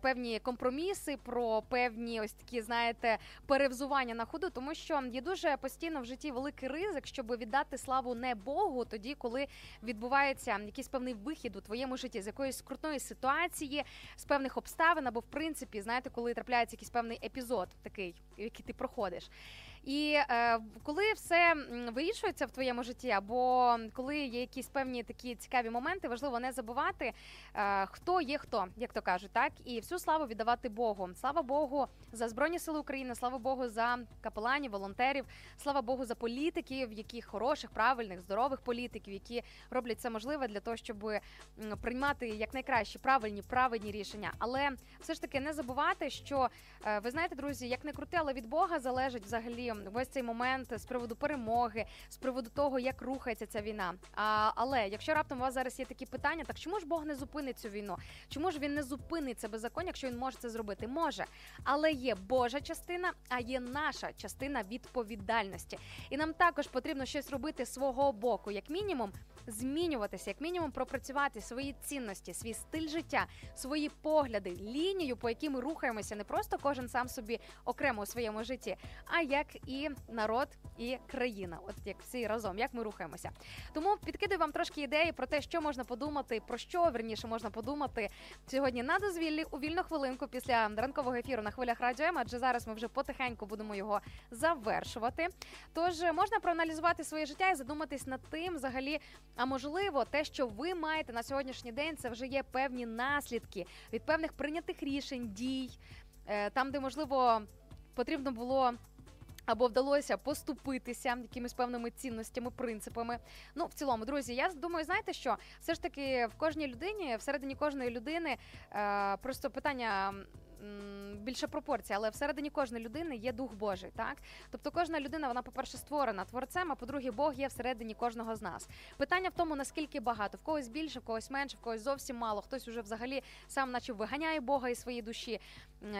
певні компроміси, про певні ось такі, знаєте, перевзування на ходу? Тому що є дуже постійно в житті великий ризик, щоб віддати славу не Богу тоді, коли відбувається якісь певні вихід у твоєму житті з якоїсь скрутної ситуації, з певних обставин, або в принципі, знаєте, коли трапляється якийсь певний епізод такий, який ти проходиш. І коли все вирішується в твоєму житті, або коли є якісь певні такі цікаві моменти, важливо не забувати, хто є хто, як то кажуть, так? І всю славу віддавати Богу. Слава Богу за Збройні Сили України, слава Богу за капеланів, волонтерів, слава Богу за політиків, які хороших, правильних, здорових політиків, які роблять це можливе для того, щоб приймати якнайкращі правильні, праведні рішення. Але все ж таки не забувати, що, ви знаєте, друзі, як не крути, але від Бога залежить взагалі весь цей момент з приводу перемоги, з приводу того, як рухається ця війна. Але якщо раптом у вас зараз є такі питання, так чому ж Бог не зупинить цю війну? Чому ж він не зупинить це беззаконня, якщо він може це зробити? Може. Але є Божа частина, а є наша частина відповідальності. І нам також потрібно щось робити свого боку, як мінімум, змінюватися, як мінімум пропрацювати свої цінності, свій стиль життя, свої погляди, лінію, по якій ми рухаємося не просто кожен сам собі окремо у своєму житті, а як і народ, і країна. От як всі разом, як ми рухаємося. Тому підкидую вам трошки ідеї про те, що можна подумати, про що, вірніше, можна подумати сьогодні на дозвіллі у вільну хвилинку після ранкового ефіру на хвилях Радіо М, адже зараз ми вже потихеньку будемо його завершувати. Тож можна проаналізувати своє життя і задуматись над тим, взагалі, а можливо, те, що ви маєте на сьогоднішній день, це вже є певні наслідки від певних прийнятих рішень, дій, там, де, можливо, потрібно було або вдалося поступитися якимись певними цінностями, принципами. Ну, в цілому, друзі, я думаю, знаєте що? Все ж таки в кожній людині, всередині кожної людини просто питання... більша пропорція, але всередині кожної людини є Дух Божий, так? Тобто кожна людина, вона, по-перше, створена творцем, а по-друге, Бог є всередині кожного з нас. Питання в тому, наскільки багато. В когось більше, в когось менше, в когось зовсім мало. Хтось уже взагалі сам наче виганяє Бога із своєї душі.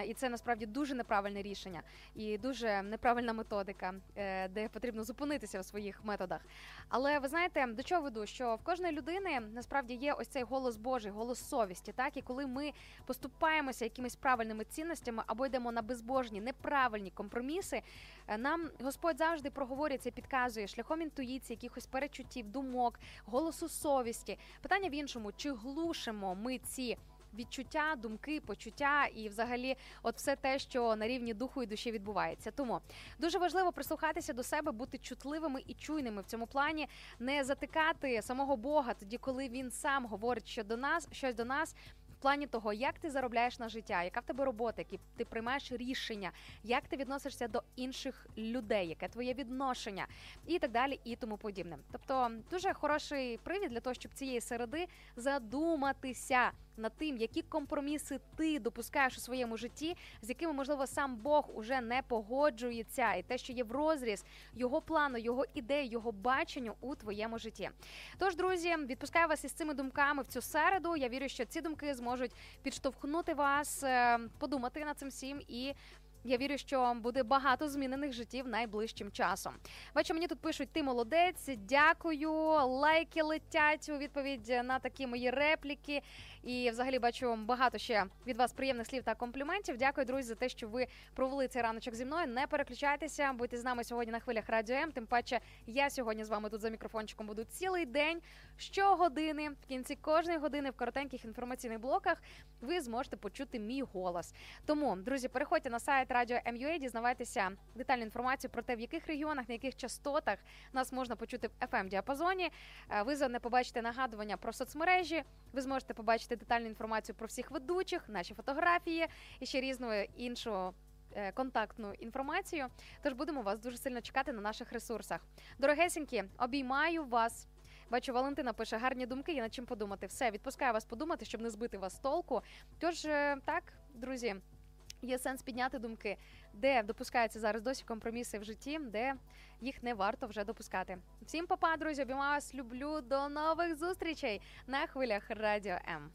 І це насправді дуже неправильне рішення і дуже неправильна методика, де потрібно зупинитися у своїх методах. Але ви знаєте, до чого веду, що в кожної людини насправді є ось цей голос Божий, голос совісті, так? І коли ми поступаємося якимись правильними цінностями або йдемо на безбожні, неправильні компроміси, нам Господь завжди проговорюється і підказує шляхом інтуїції, якихось перечуттів, думок, голосу совісті. Питання в іншому, чи глушимо ми ці відчуття, думки, почуття і взагалі от все те, що на рівні духу і душі відбувається. Тому дуже важливо прислухатися до себе, бути чутливими і чуйними в цьому плані, не затикати самого Бога тоді, коли Він сам говорить щось до нас, в плані того, як ти заробляєш на життя, яка в тебе робота, які ти приймаєш рішення, як ти відносишся до інших людей, яке твоє відношення і так далі і тому подібне. Тобто дуже хороший привід для того, щоб цієї середи задуматися над тим, які компроміси ти допускаєш у своєму житті, з якими, можливо, сам Бог уже не погоджується, і те, що є в розріз його плану, його ідеї, його баченню у твоєму житті. Тож, друзі, відпускаю вас із цими думками в цю середу. Я вірю, що ці думки зможуть підштовхнути вас, подумати над цим всім, і я вірю, що буде багато змінених життів найближчим часом. Бачу, мені тут пишуть: ти молодець, дякую, лайки летять у відповідь на такі мої репліки. І взагалі бачу багато ще від вас приємних слів та компліментів. Дякую, друзі, за те, що ви провели цей раночок зі мною. Не переключайтеся, будьте з нами сьогодні на хвилях Радіо М. Тим паче, я сьогодні з вами тут за мікрофончиком буду цілий день, щогодини, в кінці кожної години в коротеньких інформаційних блоках ви зможете почути мій голос. Тому, друзі, переходьте на сайт Радіо М.ЮА, дізнавайтеся детальну інформацію про те, в яких регіонах, на яких частотах нас можна почути в FM-діапазоні. Ви зовсім не побачите нагадування про соцмережі, ви зможете побачити детальну інформацію про всіх ведучих, наші фотографії і ще різну іншу контактну інформацію. Тож будемо вас дуже сильно чекати на наших ресурсах. Дорогесенькі, обіймаю вас. Бачу, Валентина пише: гарні думки, є над чим подумати. Все, відпускаю вас подумати, щоб не збити вас з толку. Тож, так, друзі, є сенс підняти думки, де допускаються зараз досі компроміси в житті, де їх не варто вже допускати. Всім па-па, друзі, обіймаю вас, люблю, до нових зустрічей на хвилях Радіо М.